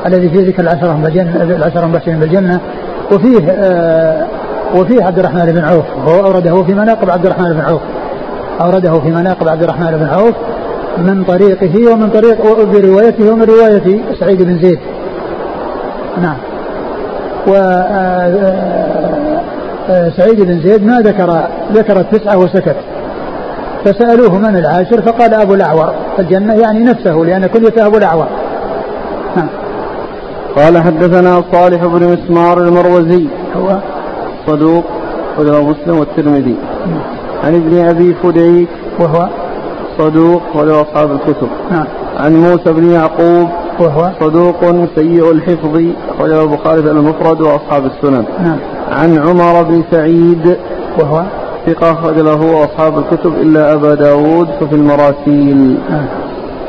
الذي فيه ذكر العشرة المبشرين بالجنة، وفيه آه وفيه عبد الرحمن بن عوف، وهو أورده في مناقب عبد الرحمن بن عوف أورده في مناقب عبد الرحمن بن عوف من طريقه ومن طريق بروايته ومن رواية سعيد بن زيد. نعم. وسعيد بن زيد ما ذكر ذكر التسعة وسكت، فسألوه من العاشر؟ فقال: أبو الأعور الجنة، يعني نفسه، لأن كليته أبو الأعور. نعم. قال حدثنا صالح بن مسمار المروزي هو صدوق وله مسلم والترمذي عن ابن أبي فديك وهو صدوق وله أصحاب الكتب. نعم. عن موسى بن يعقوب وهو صدوق سيء الحفظ وله البخاري في المفرد وأصحاب السنن. نعم. عن عمر بن سعيد وهو ثقة له أصحاب الكتب إلا أبا داود ففي المراسيل. نعم.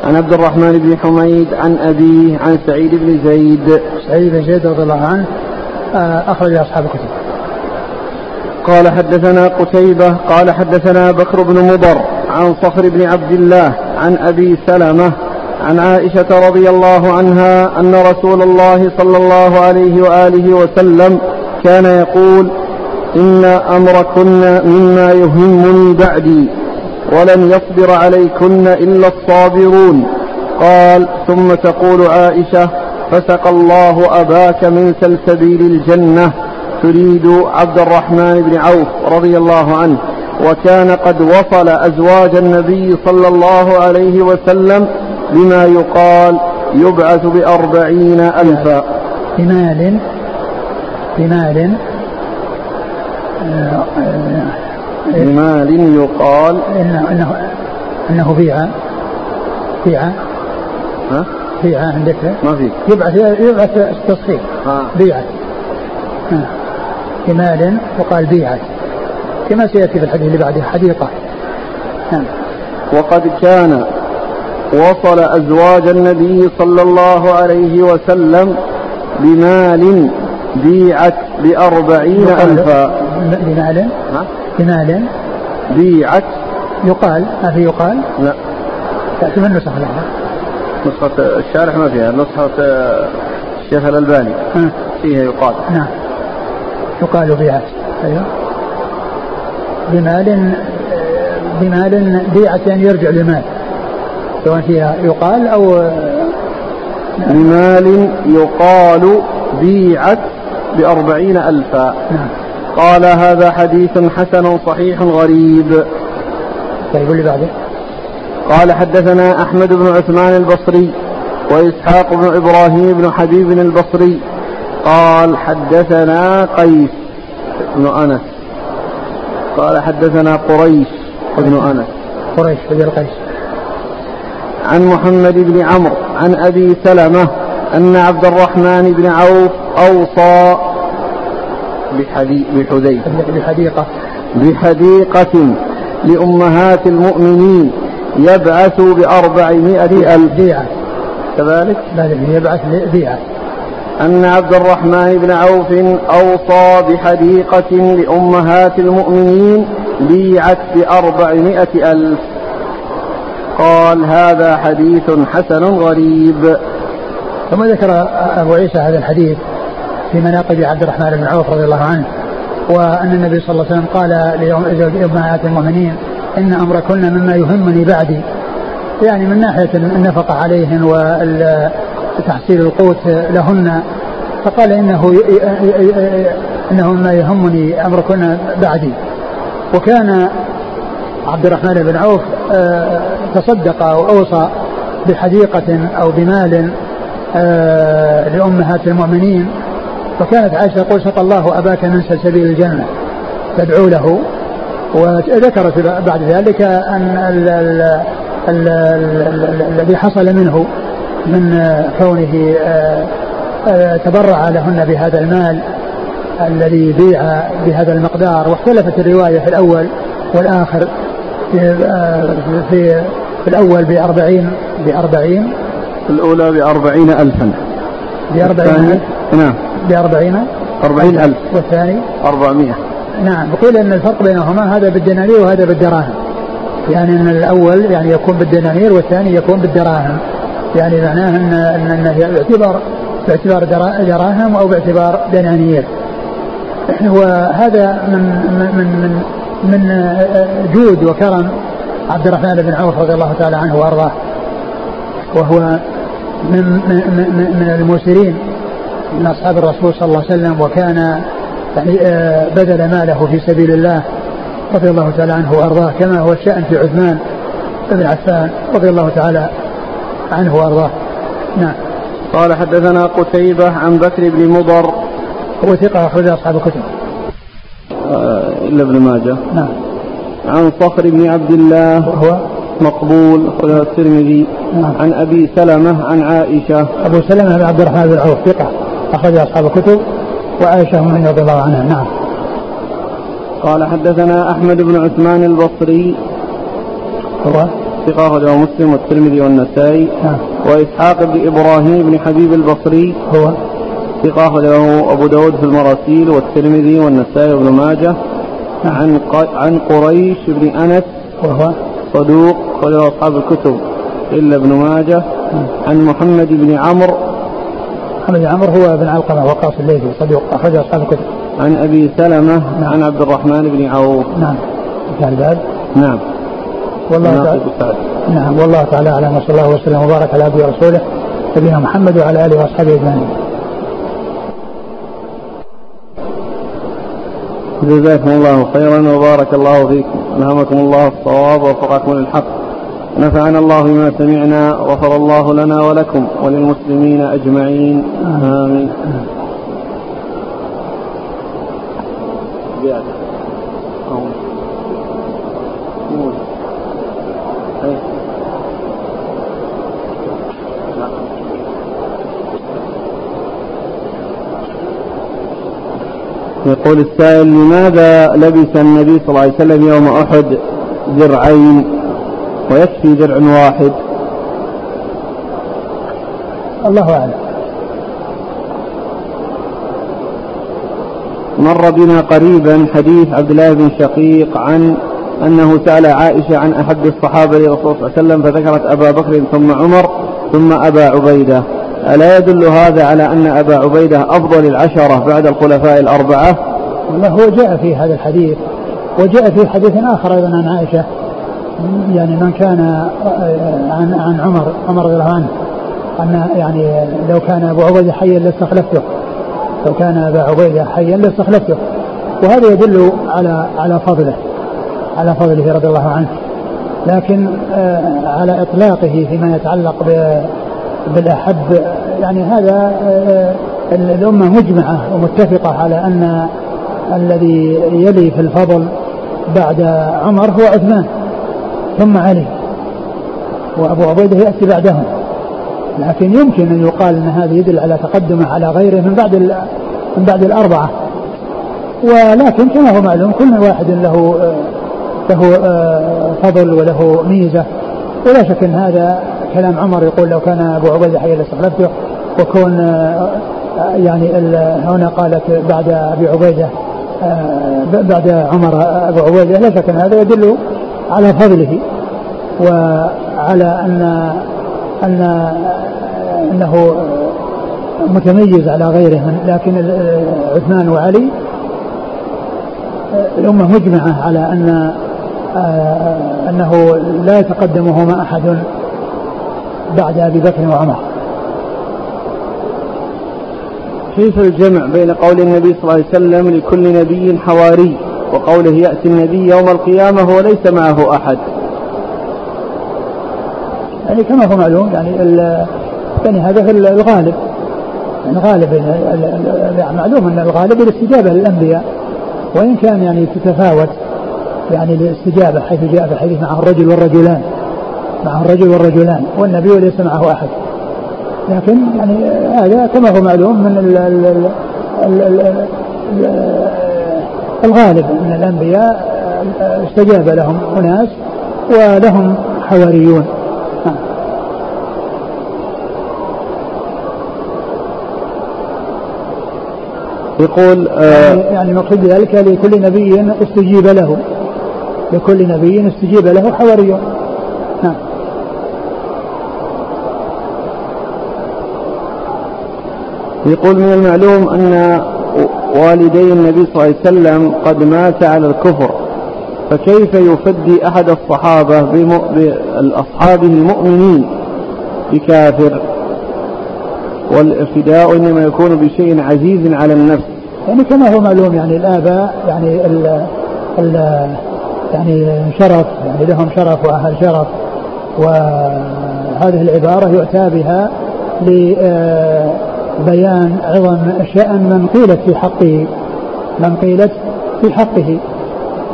عن عبد الرحمن بن حميد عن أبيه عن سعيد بن زيد سعيد بن زيد رضي الله عنه أخرج أصحاب الكتب. قال حدثنا قتيبة قال حدثنا بكر بن مضر عن صخر بن عبد الله عن أبي سلمة عن عائشة رضي الله عنها أن رسول الله صلى الله عليه وآله وسلم كان يقول: إن أمركن مما يهمني بعدي، ولن يصبر عليكن إلا الصابرون. قال: ثم تقول عائشة: فسق الله أباك من سلسبيل الجنة، تريد عبد الرحمن بن عوف رضي الله عنه، وكان قد وصل أزواج النبي صلى الله عليه وسلم بما يقال يبعث بأربعين ألفا بمال بمال بمال يقال إنه, إنه, إنه فيها فيها ها؟ فيها عندك ما في يبعث يبعث التصحيح بيعة بمال وقال بيعة كما سيأتي في الحديث اللي بعده حديقة. نعم. وقد كان وصل أزواج النبي صلى الله عليه وسلم بمال بيعت بأربعين ألفا بمال بمال بيعت يقال ما في يقال لا تأتي من النسخة لها نسخة الشارح ما فيها نسخة الشيخ الألباني أه. فيها يقال نعم يقال بيعت أيوه بمال بمال بيعت يعني يرجع لمال سواء فيها يقال أو بمال يقال بيعت بأربعين ألفا نعم قال هذا حديث حسن صحيح غريب يقول لي بعده قال حدثنا أحمد بن عثمان البصري وإسحاق بن إبراهيم بن حبيب البصري قال حدثنا قيس بن أنس قال حدثنا قريش بن أنس قريش بن قيس عن محمد بن عمرو عن أبي سلمة أن عبد الرحمن بن عوف أوصى بحديقة بحديقة لأمهات المؤمنين يبعث بأربعمائة ألف بيعة كذلك يبعث بيعة أن عبد الرحمن بن عوف أوصى بحديقة لأمهات المؤمنين بيعت بأربعمائة ألف قال هذا حديث حسن غريب. ثم ذكر أبو عيسى هذا الحديث في مناقب عبد الرحمن بن عوف رضي الله عنه وأن النبي صلى الله عليه وسلم قال لأمهات المؤمنين إن أمركن مما يهمني بعدي يعني من ناحية النفقة عليهن وتحصيل القوت لهن فقال إنه, إنه مما يهمني أمركن بعدي. وكان عبد الرحمن بن عوف تصدق أو أوصى بحديقة أو بمال لأمهات المؤمنين وكانت عائشة تقول سقى الله أباك من سلسبيل الجنة تدعو له. وذكرت بعد ذلك أن الذي حصل منه من كونه تبرع لهن بهذا المال الذي بيع بهذا المقدار واختلفت الرواية في الأول والآخر في الأول بأربعين بأربعين الأولى بأربعين ألفا بأربعين نعم بأربعين أربعين ألف والثاني أربعمائة نعم. وقيل أن الفرق بينهما هذا بالدنانير وهذا بالدراهم يعني أن الأول يعني يكون بالدنانير والثاني يكون بالدراهم يعني معناه أن أنه باعتبار باعتبار دراهم أو باعتبار دنانير. وهذا من من من من جود وكرم عبد الرحمن بن عوف رضي الله تعالى عنه وأرضاه وهو من من من الموسرين من أصحاب الرسول صلى الله عليه وسلم وكان يعني بذل ماله في سبيل الله رضي الله تعالى عنه وأرضاه كما هو الشأن في عثمان بن عفان رضي الله تعالى عنه وأرضاه. نعم قال حدثنا قتيبة عن بكر بن مضر وثقة أخرج أصحاب الكتب آه إلا ابن ماجه. نعم عن صخر بن عبد الله وهو مقبول أخرج الترمذي. نعم عن أبي سلمة عن عائشة أبو سلمة بن عبد الرحمن بن عوف ثقة أخرج أصحاب الكتب وعائشة رضي الله عنها. نعم قال حدثنا أحمد بن عثمان البصري هو ثقة أخرجه مسلم والترمذي والنسائي. نعم وإسحاق بن إبراهيم بن حبيب البصري هو ثقة أخرجه أبو داود في المراسيل والترمذي والنسائي وابن ماجه. نعم عن عن قريش بن أنس وهو صدوق أخرجه أصحاب الكتب إلا ابن ماجه. نعم عن محمد بن عمرو محمد بن عمرو هو بن علقمة وقاص الليثي صديق أخرج أصحاب الكتب. عن أبي سلمة نعم. عن عبد الرحمن بن عوف نعم كان بعد نعم والله تعالى نعم والله تعالى على ما صلى الله وسلم وبارك على عبده ورسوله سيدنا محمد وعلى آله وأصحابه أجمعين. جزاكم الله خيرا وبارك الله فيكم ألهمكم الله الصواب ووفقكم للحق نفعنا الله بما سمعنا وغفر الله لنا ولكم وللمسلمين أجمعين آمين. يقول السائل لماذا لبس النبي صلى الله عليه وسلم يوم أحد درعين ويكفي درع واحد؟ الله أعلم. مر بنا قريبا حديث عبد الله بن شقيق عن أنه سأل عائشة عن أحد الصحابة للرسول صلى الله عليه وسلم فذكرت أبا بكر ثم عمر ثم أبا عبيدة. ألا يدل هذا على أن أبا عبيدة أفضل العشرة بعد الخلفاء الأربعة؟ والله هو جاء في هذا الحديث، وجاء في حديث آخر أيضا عن عائشة، يعني من كان عن عن عمر عمر رضي الله عنه أن يعني لو كان أبو عبيدة حيا لاستخلفته، لو كان أبا عبيدة حيا لاستخلفته، وهذا يدل على على فضله على فضله رضي الله عنه، لكن على إطلاقه فيما يتعلق بالأحب يعني هذا الأمة مجمعة ومتفقة على أن الذي يلي في الفضل بعد عمر هو عثمان ثم علي، وأبو عبيدة يأتي بعدهم، لكن يمكن أن يقال أن هذا يدل على تقدمه على غيره من بعد من بعد الأربعة، ولكن كما هو معلوم كل واحد له له فضل وله ميزة، ولا شك أن هذا كلام عمر يقول لو كان أبو عبيدة حيا لاستخلفته، وكون يعني هنا قالت بعد أبي عبيدة بعد عمر أبو عبيدة، لا شك أن هذا يدل على فضله وعلى أن أن أنه متميز على غيره، لكن عثمان وعلي الأمة مجمعة على أن أنه لا يتقدمهما أحد بعد أبي بكر وعمر. كيف الجمع بين قول النبي صلى الله عليه وسلم لكل نبي حواري وقوله يأتي النبي يوم القيامة وليس معه أحد؟ يعني كما هو معلوم يعني, يعني هذا في الغالب يعني غالب يعني معلوم أن الغالب الاستجابة للأنبياء، وإن كان يعني تتفاوت يعني الاستجابة حيث جاء في الحديث مع الرجل والرجلان مع الرجل والرجلان والنبي وليس معه أحد، لكن يعني هذا آه كما هو معلوم من ال ال ال ال ال ال ال الغالب أن الأنبياء استجاب لهم أناس ولهم حواريون. يقول آه يعني مقصود ذلك لكل نبي استجيب له لكل نبي استجيب له حواريون. نعم. يقول من المعلوم أن والدي النبي صلى الله عليه وسلم قد مات على الكفر، فكيف يفدي أحد الصحابة بأصحابه المؤمنين بكافر؟ والفداء إنما يكون بشيء عزيز على النفس. يعني كما هو معلوم يعني الآباء يعني ال ال يعني شرف يعني لهم شرف وأهل شرف، وهذه العبارة يؤتى بها لبيان عظم شأن من قيلت في حقه من قيلت في حقه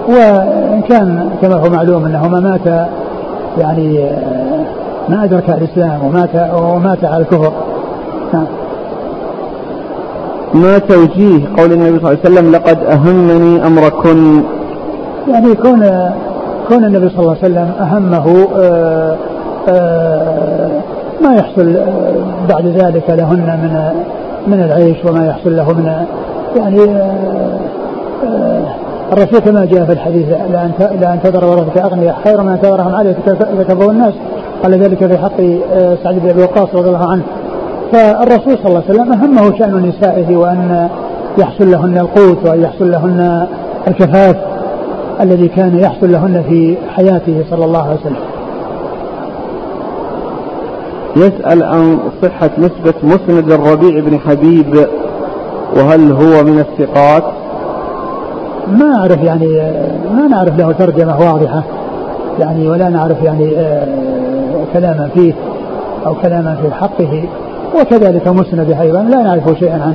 وإن كان كما هو معلوم أنهما مات يعني ما أدرك الإسلام ومات ومات على الكفر. ما توجيه قول النبي صلى الله عليه وسلم لقد أهمني أمركن؟ يعني كون كون النبي صلى الله عليه وسلم أهمه آآ آآ ما يحصل بعد ذلك لهن من من العيش وما يحصل له من يعني الرسول كما جاء في الحديث لأن تذر ورثتك أغنياء خير ما تذرهم عليك تكفوا الناس، قال ذلك في حق سعد بن أبي وقاص رضي الله عنه. فالرسول صلى الله عليه وسلم أهمه شأن نسائه وأن يحصل لهن القوت وأن يحصل لهن الكفاف الذي كان يحصل لهن في حياته صلى الله عليه وسلم. يسأل عن صحة نسبة مسند الربيع بن حبيب، وهل هو من الثقات؟ ما أعرف يعني ما نعرف له ترجمة واضحة يعني ولا نعرف يعني كلاما فيه أو كلاما في حقه، وكذلك مسند أيضا لا نعرف شيئا عن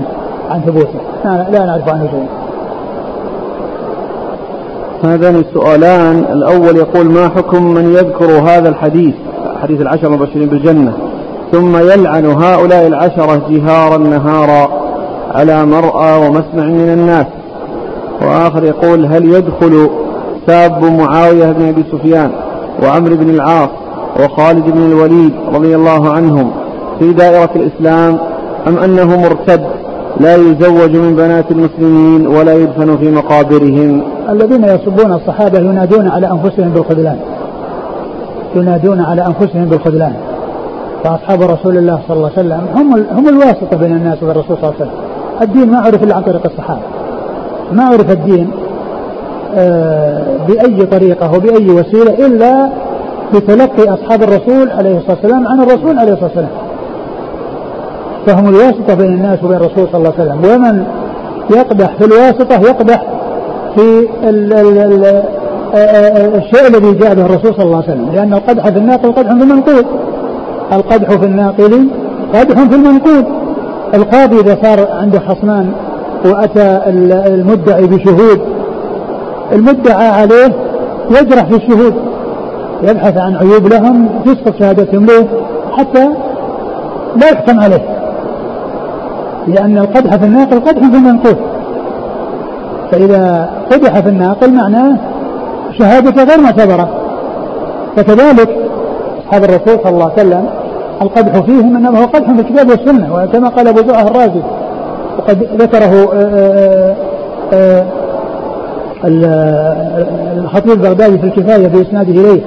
عن ثبوته لا نعرف عنه شيئا. هذان السؤالان. الأول يقول ما حكم من يذكر هذا الحديث حديث العشر المبشرين بالجنة ثم يلعن هؤلاء العشرة جهارا نهارا على مرأى ومسمع من الناس؟ وآخر يقول هل يدخل ساب معاوية بن أبي سفيان وعمرو بن العاص وخالد بن الوليد رضي الله عنهم في دائرة الإسلام أم أنه مرتد لا يزوج من بنات المسلمين ولا يدفن في مقابرهم. الذين يسبون الصحابة ينادون على أنفسهم بالخذلان ينادون على أنفسهم بالخذلان فأصحاب رسول الله صلى الله عليه وسلم هم, هم الواسطة بين الناس والرسول صلى الله عليه وسلم. الدين ما عرف إلا عن طريق الصحابة، ما عرف الدين بأي طريقة وبأي وسيلة إلا بتلقي أصحاب الرسول عليه الصلاة والسلام عن الرسول عليه الصلاة والسلام، فهم الواسطة بين الناس وبين الرسول صلى الله عليه وسلم، ومن يقدح في الواسطة يقدح في ال ال ال الشيء الذي جاء به الرسول صلى الله عليه وسلم، لأن القدح في الناقل قدح في المنقول، القدح في الناقل قدح في المنقول. القاضي إذا صار عنده خصمان وأتى المدعي بشهود، المدعى عليه يجرح في الشهود، يبحث عن عيوب لهم، تسقط شهادتهم له حتى لا يحكم عليه، لأن القدح في الناقل قدح في المنقول، فإذا قدح في الناقل معناه شهادة غير معتبرة. فكذلك أصحاب الرسول صلى الله عليه وسلم القدح فيهم إنما هو قدح في الكتاب والسنة، وكما قال أبو زرعة الرازي وقد ذكره آآ آآ الخطيب البغدادي في الكفاية بإسناده إليه،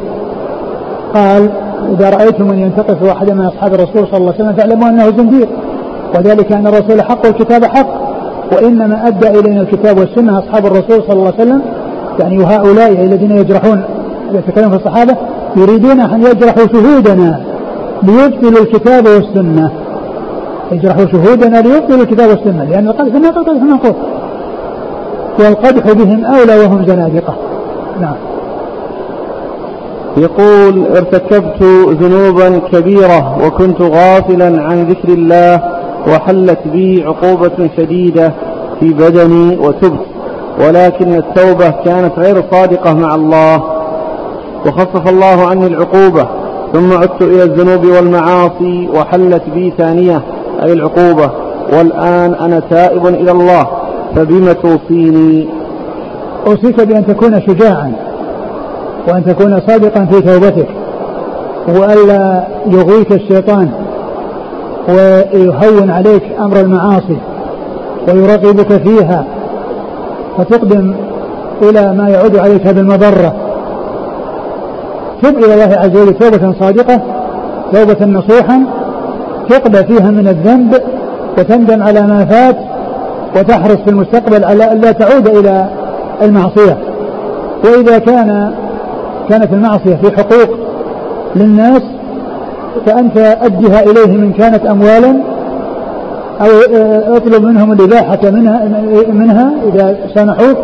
قال إذا رأيتم من ينتقص واحد من أصحاب الرسول صلى الله عليه وسلم فاعلموا أنه زنديق، وذلك أن الرسول حق والكتاب حق، وإنما أدى إلينا الكتاب والسنة أصحاب الرسول صلى الله عليه وسلم، يعني هؤلاء الذين يجرحون يتكلمون في الصحابة يريدون أن يجرحوا شهودنا ليبطلوا الكتاب والسنة، يجرحوا شهودنا ليبطلوا الكتاب والسنة، لأن القدح ما قدح منقول، والقدح بهم أولى وهم زنادقة. نعم. يقول ارتكبت ذنوبا كبيرة وكنت غافلا عن ذكر الله وحلت بي عقوبة شديدة في بدني وتبت، ولكن التوبة كانت غير صادقة مع الله وخفف الله عني العقوبة، ثم عدت إلى الذنوب والمعاصي وحلت بي ثانية أي العقوبة، والآن أنا تائب إلى الله، فبما توصيني؟ أوصيك بأن تكون شجاعا وأن تكون صادقا في توبتك، وألا يغويك الشيطان ويهون عليك أمر المعاصي ويرغبك فيها فتقدم إلى ما يعود عليك بالمضرة. تب إلى الله عز وجل توبة صادقة، توبة نصوحا تقبل فيها من الذنب وتندم على ما فات، وتحرص في المستقبل على ألا تعود إلى المعصية. وإذا كان كانت المعصية في حقوق للناس فأنت أدها إليه من كانت أموالا، أو أطلب منهم الإباحة منها, منها إذا سامحوك،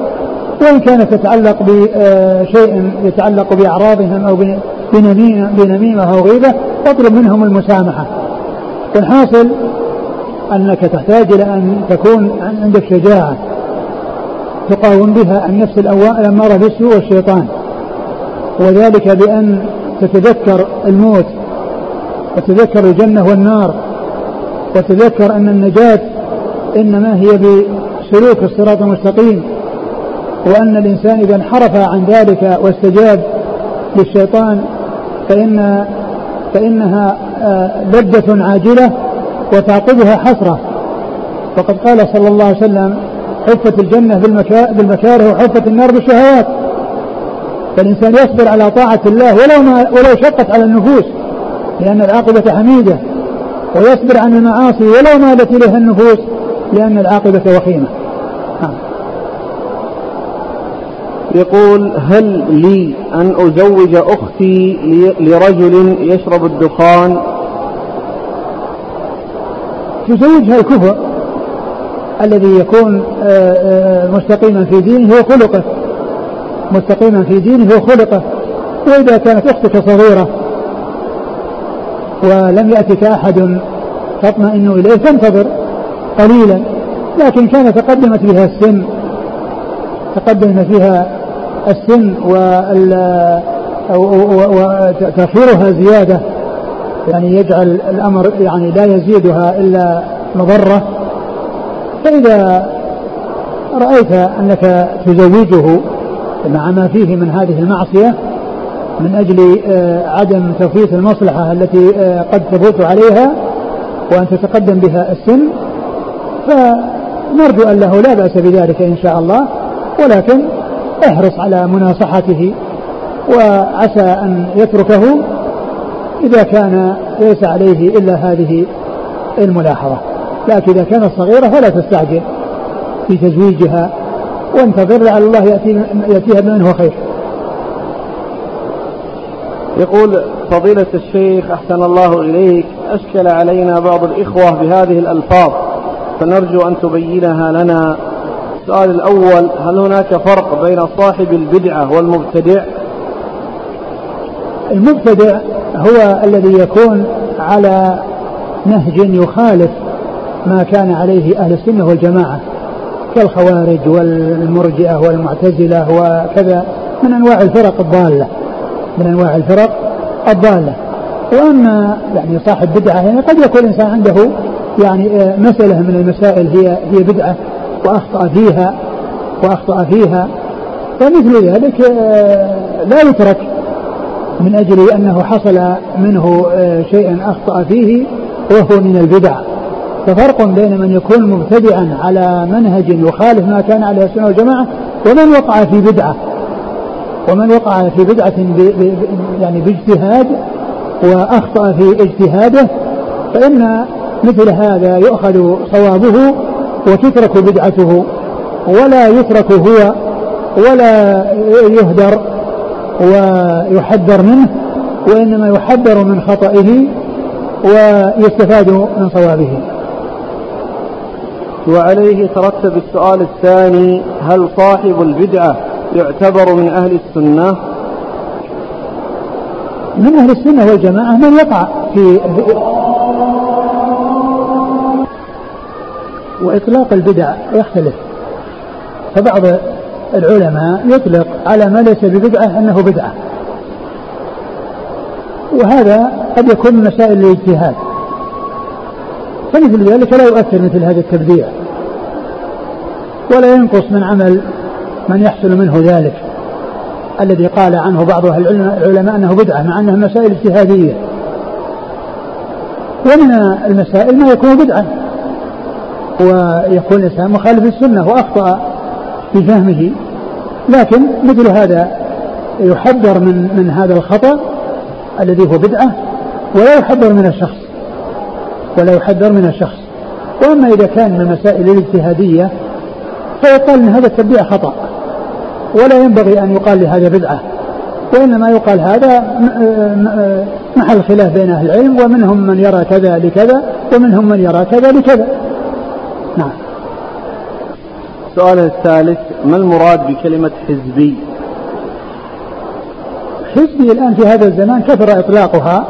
وإن كانت تتعلق بشيء يتعلق بأعراضهم أو بنميمة أو غيبة أطلب منهم المسامحة. والحاصل أنك تحتاج إلى أن تكون عندك شجاعة تقاوم بها النفس الأمارة بالسوء والشيطان، وذلك بأن تتذكر الموت وتذكر الجنة والنار، وتذكر أن النجاة إنما هي بسلوك الصراط المستقيم، وأن الإنسان إذا انحرف عن ذلك واستجاب للشيطان فإن فإنها لذة عاجلة وتعقبها حسرة. وقد قال صلى الله عليه وسلم حفت الجنة بالمكاره وحفت النار بالشهوات، فالإنسان يصبر على طاعة الله ولو, ما ولو شقت على النفوس لأن العاقبة حميدة، ويصبر عن المعاصي ولو مالت إليها النفوس لأن العاقبة وخيمة. آه. يقول هل لي أن أزوج أختي لرجل يشرب الدخان؟ تزوجها الكفر الذي يكون مستقيما في دينه وخلقه، مستقيما في دينه وخلقه. وإذا كانت أختك صغيرة ولم يأتك أحد تطمئن إليه فانتظر قليلا، لكن كان تقدمت بها السن، تقدمت فيها السن وتأخيرها زيادة يعني يجعل الأمر يعني لا يزيدها إلا مضرة، فإذا رأيت أنك تزوجه مع ما فيه من هذه المعصية من أجل عدم تفويت المصلحة التي قد تفوت عليها وأن تتقدم بها السن، فنرجو أن له لا بأس بذلك إن شاء الله، ولكن احرص على مناصحته وعسى أن يتركه إذا كان ليس عليه إلا هذه الملاحظة. لكن إذا كانت صغيرة فلا تستعجل في تزويجها، وانتظر على الله يأتي يأتيها بمن هو خير. يقول فضيلة الشيخ أحسن الله إليك، أشكل علينا بعض الإخوة بهذه الألفاظ فنرجو أن تبينها لنا. السؤال الأول: هل هناك فرق بين صاحب البدعة والمبتدع؟ المبتدع هو الذي يكون على نهج يخالف ما كان عليه أهل السنة والجماعة كالخوارج والمرجئة والمعتزلة وكذا من أنواع الفرق الضالة من أنواع الفرق الضالة. وأما يعني صاحب بدعة يعني قد يكون إنسان عنده يعني مسألة من المسائل هي هي بدعة وأخطأ فيها وأخطأ فيها فمثل ذلك لا يترك من أجل أنه حصل منه شيء أخطأ فيه وهو من البدع. ففرق بين من يكون مبتدعا على منهج يخالف ما كان عليه السنة والجماعة ومن وقع في بدعة ومن وقع في بدعة يعني باجتهاد وأخطأ في اجتهاده، فإن مثل هذا يؤخذ صوابه وتترك بدعته ولا يترك هو ولا يهدر ويحذر منه، وإنما يحذر من خطئه ويستفاد من صوابه. وعليه ترتب السؤال الثاني: هل صاحب البدعة يعتبر من أهل السنة؟ من أهل السنة والجماعة من يقع في وإطلاق البدع يختلف، فبعض العلماء يطلق على ما ليس ببدعة أنه بدعة، وهذا قد يكون من مسائل الاجتهاد، فمثل ذلك لا يؤثر مثل هذا التبديع ولا ينقص من عمل من يحصل منه ذلك الذي قال عنه بعض العلماء أنه بدعة مع أنها مسائل اجتهادية. ومن المسائل ما يكون بدعة ويكون الإنسان مخالف السنة وأخطأ في فهمه، لكن مثل هذا يحذر من من هذا الخطأ الذي هو بدعة ولا يحذر من الشخص ولا يحذر من الشخص. وأما إذا كان من المسائل الاجتهادية فيقال أن هذا التبديع خطأ ولا ينبغي أن يقال لهذا بدعة، وإنما يقال هذا محل خلاف بين أهل العلم، ومنهم من يرى كذا لكذا ومنهم من يرى كذا لكذا. نعم. السؤال الثالث: ما المراد بكلمة حزبي؟ حزبي الآن في هذا الزمان كثر إطلاقها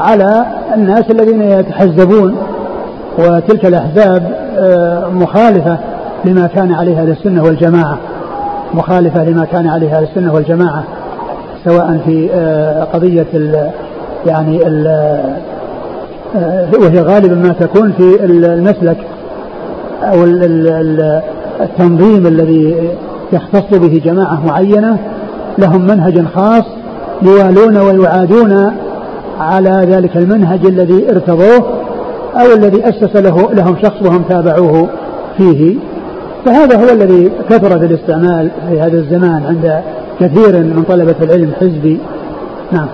على الناس الذين يتحزبون، وتلك الأحزاب مخالفة لما كان عليها السنة والجماعة مخالفة لما كان عليها السنة والجماعة سواء في قضية ال يعني ال وهي غالبا ما تكون في المسلك أو التنظيم الذي يختص به جماعة معينة لهم منهج خاص يوالون ويعادون على ذلك المنهج الذي ارتضوه أو الذي أسس له لهم شخص وهم تابعوه فيه. فهذا هو الذي كثر في الاستعمال في هذا الزمان عند كثير من طلبة العلم حزبي. نعم.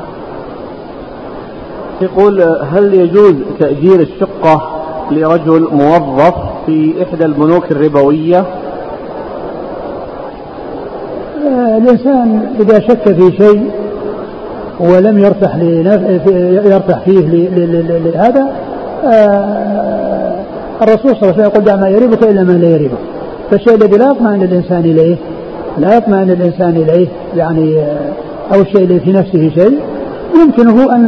يقول: هل يجوز تأجير الشقة لرجل موظف في إحدى البنوك الربوية؟ الإنسان إذا شك في شيء ولم يرتاح يرتاح فيه لهذا، الرسول صلى الله عليه وسلم يقول: دع ما يريبك إلا ما لا يريبك. فالشيء الذي لا يطمئن الإنسان إليه لا يطمئن الإنسان إليه يعني أو الشيء الذي في نفسه شيء يمكنه أن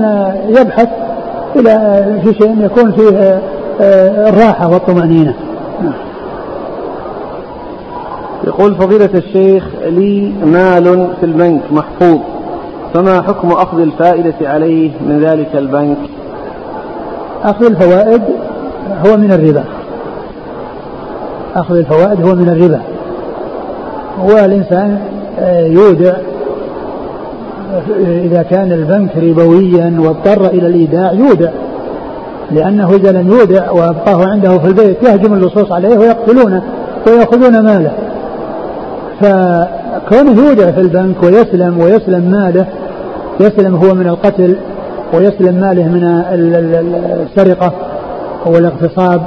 يبحث إلى في شيء يكون فيه الراحة والطمأنينة. يقول: فضيلة الشيخ، لي مال في البنك محفوظ، فما حكم أخذ الفائدة عليه من ذلك البنك؟ أخذ الفوائد هو من الربا، أخذ الفوائد هو من الربا، والإنسان يودع إذا كان البنك ربويا واضطر إلى الإيداع يودع لأنه إذا لم يودع وأبقاه عنده في البيت يهجم اللصوص عليه ويقتلونه ويأخذون ماله. فكونه يودع في البنك ويسلم ويسلم ماله، يسلم هو من القتل ويسلم ماله من السرقة والاغتصاب،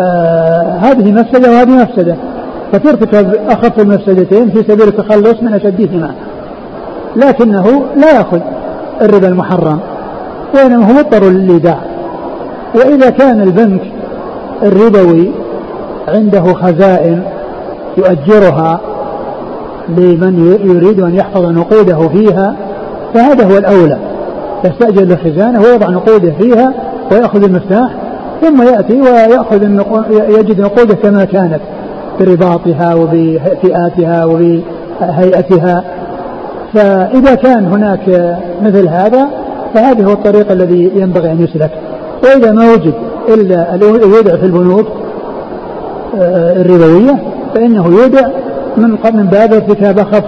آه هذه مفسدة وهذه مفسدة، فترتكب أخف المفسدتين في سبيل التخلص من أشدهما، لكنه لا يأخذ الربا المحرم وإنما هو مضطر للإيداع. وإذا كان البنك الربوي عنده خزائن يؤجرها لمن يريد أن يحفظ نقوده فيها فهذا هو الأولى، يستأجر الخزانة ويضع نقوده فيها ويأخذ المفتاح ثم يأتي ويأخذ يجد نقوده كما كانت برباطها وبفئاتها وبهيئتها. فإذا كان هناك مثل هذا فهذا هو الطريق الذي ينبغي أن يسلك. وإذا ما وجد إلا الودع في البنوك الربوية فإنه يودع من قبل باب ارتكاب أخف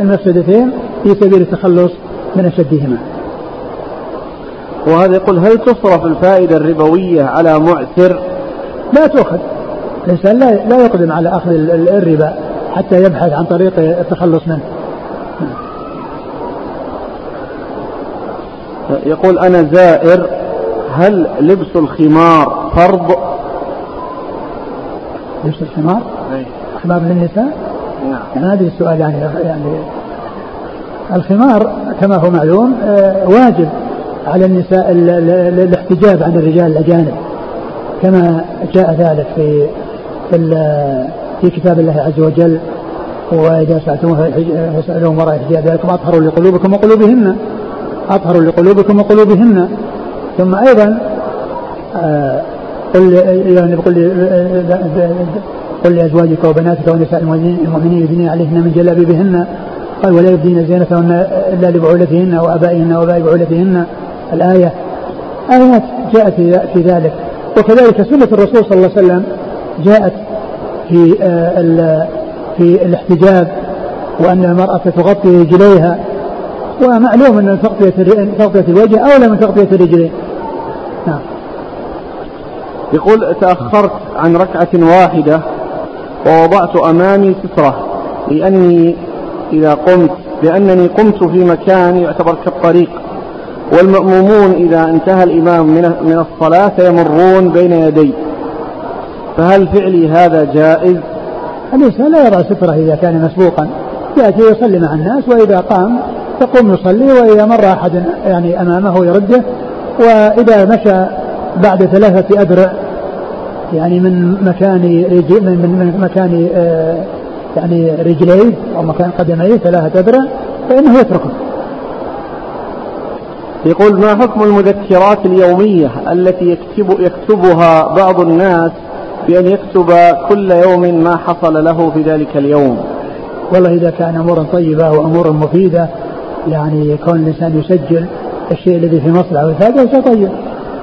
المفسدتين في سبيل التخلص من أشدهما. وهذا يقول: هل تصرف الفائدة الربوية على معسر؟ لا تؤخذ، الإنسان لا لا يقدم على أخذ الربا حتى يبحث عن طريق التخلص منه. يقول: أنا زائر، هل لبس الخمار فرض؟ لبس الخمار؟ أي. خمار للنساء؟ نعم. يعني هذا السؤال يعني يعني الخمار كما هو معلوم واجب على النساء الاحتجاب عن الرجال الأجانب كما جاء ذلك في في كتاب الله عز وجل: وإذا سألتموها فاسألوهم وراء حجاب ذلكم أطهروا لقلوبكم وقلوبهن، أطهروا لقلوبكم وقلوبهن. ثم أيضا قل يعني قل لأزواجك وبناتك ونساء المؤمنين يدنين عليهن من جلابيبهن، قال: ولا يبدين زينتهن إلا لبعولتهن وأبائهن وأباء بعولتهن. الآية آيات جاءت في ذلك. وكذلك سنة الرسول صلى الله عليه وسلم جاءت في في الاحتجاب وأن المرأة تغطي رجليها، ومعلوم أن تغطية الوجه أولى من تغطية الرجلين. نعم. يقول: تأخرت عن ركعة واحدة ووضعت أمامي سترة لأني إذا قمت لأنني قمت في مكان يعتبر كالطريق، والمأمومون إذا انتهى الإمام من الصلاة يمرون بين يدي، فهل فعلي هذا جائز؟ الإنسان لا يضع سترة إذا كان مسبوقا، يأتي يصلي مع الناس وإذا قام يقوم يصلي، وإذا مر أحد يعني أمامه يرده، وإذا مشى بعد ثلاثة أذرع يعني من مكان من مكان يعني رجليه أو مكان قدميه ثلاثة أذرع فإنه يتركه. يقول: ما حكم المذكرات اليومية التي يكتب يكتبها بعض الناس بأن يكتب كل يوم ما حصل له في ذلك اليوم؟ والله إذا كان أمورا طيبة وأمورا مفيدة، يعني يكون الإنسان يسجل الشيء الذي في مصلحة وفائدة فطيب.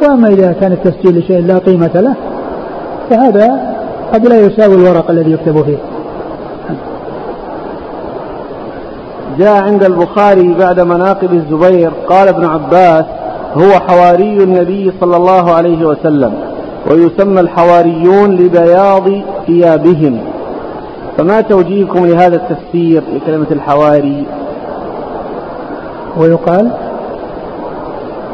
وأما إذا كان التسجيل لشيء لا قيمة له فهذا قد لا يساوي الورق الذي يكتب فيه. جاء عند البخاري بعد مناقب الزبير قال ابن عباس: هو حواري النبي صلى الله عليه وسلم، ويسمى الحواريون لبياض ثيابهم، فما توجيهكم لهذا التفسير لكلمة الحواري؟ ويقال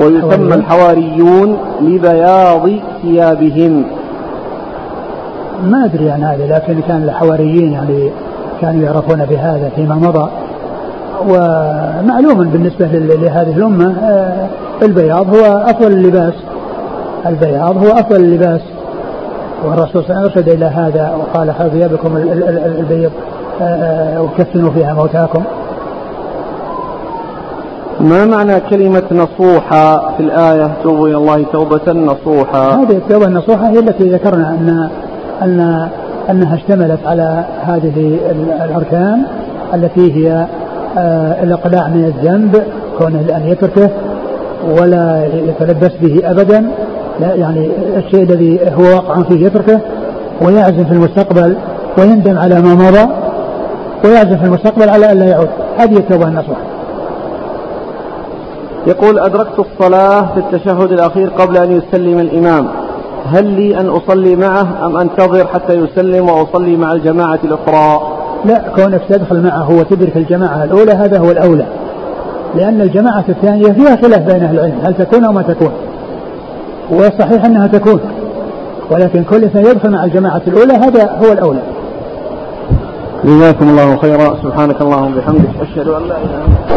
ويسمى الحواريون لبياض ثيابهم. ما أدري عن هذا، لكن كان الحواريين يعني كانوا يعرفون بهذا فيما مضى، ومعلوم بالنسبة لهذه الأمة البياض هو أفضل اللباس، البياض هو أفضل اللباس، والرسول صلى الله عليه وسلم أرشد إلى هذا وقال: خذوا ثيابكم البيض وكفنوا فيها موتاكم. ما معنى كلمة نصوحة في الآية: توبوا إلى الله توبة نصوحة؟ هذه التوبة النصوحة هي التي ذكرنا أن أن أنها اشتملت على هذه الأركان التي هي الإقلاع من الذنب، كونه أن يتركه ولا يتلبس به أبدا، لا يعني الشيء الذي هو واقع فيه يتركه ويعزم في المستقبل ويندم على ما مضى ويعزم في المستقبل على ألا يعود. هذه التوبة النصوحة. يقول أدركت الصلاة في التشهد الأخير قبل أن يسلم الإمام، هل لي أن أصلي معه أم أنتظر حتى يسلم وأصلي مع الجماعة الأخرى؟ لا، كونك تدخل معه وتدرك الجماعة الأولى هذا هو الأولى، لأن الجماعة الثانية فيها خلاف بين أهل العلم هل تكون أو ما تكون، والصحيح أنها تكون، ولكن كل إنسان يدخل مع الجماعة الأولى هذا هو الأولى. جزاكم الله خيرا، سبحانك اللهم وبحمدك، أشهد أن لا إله إلا أنت.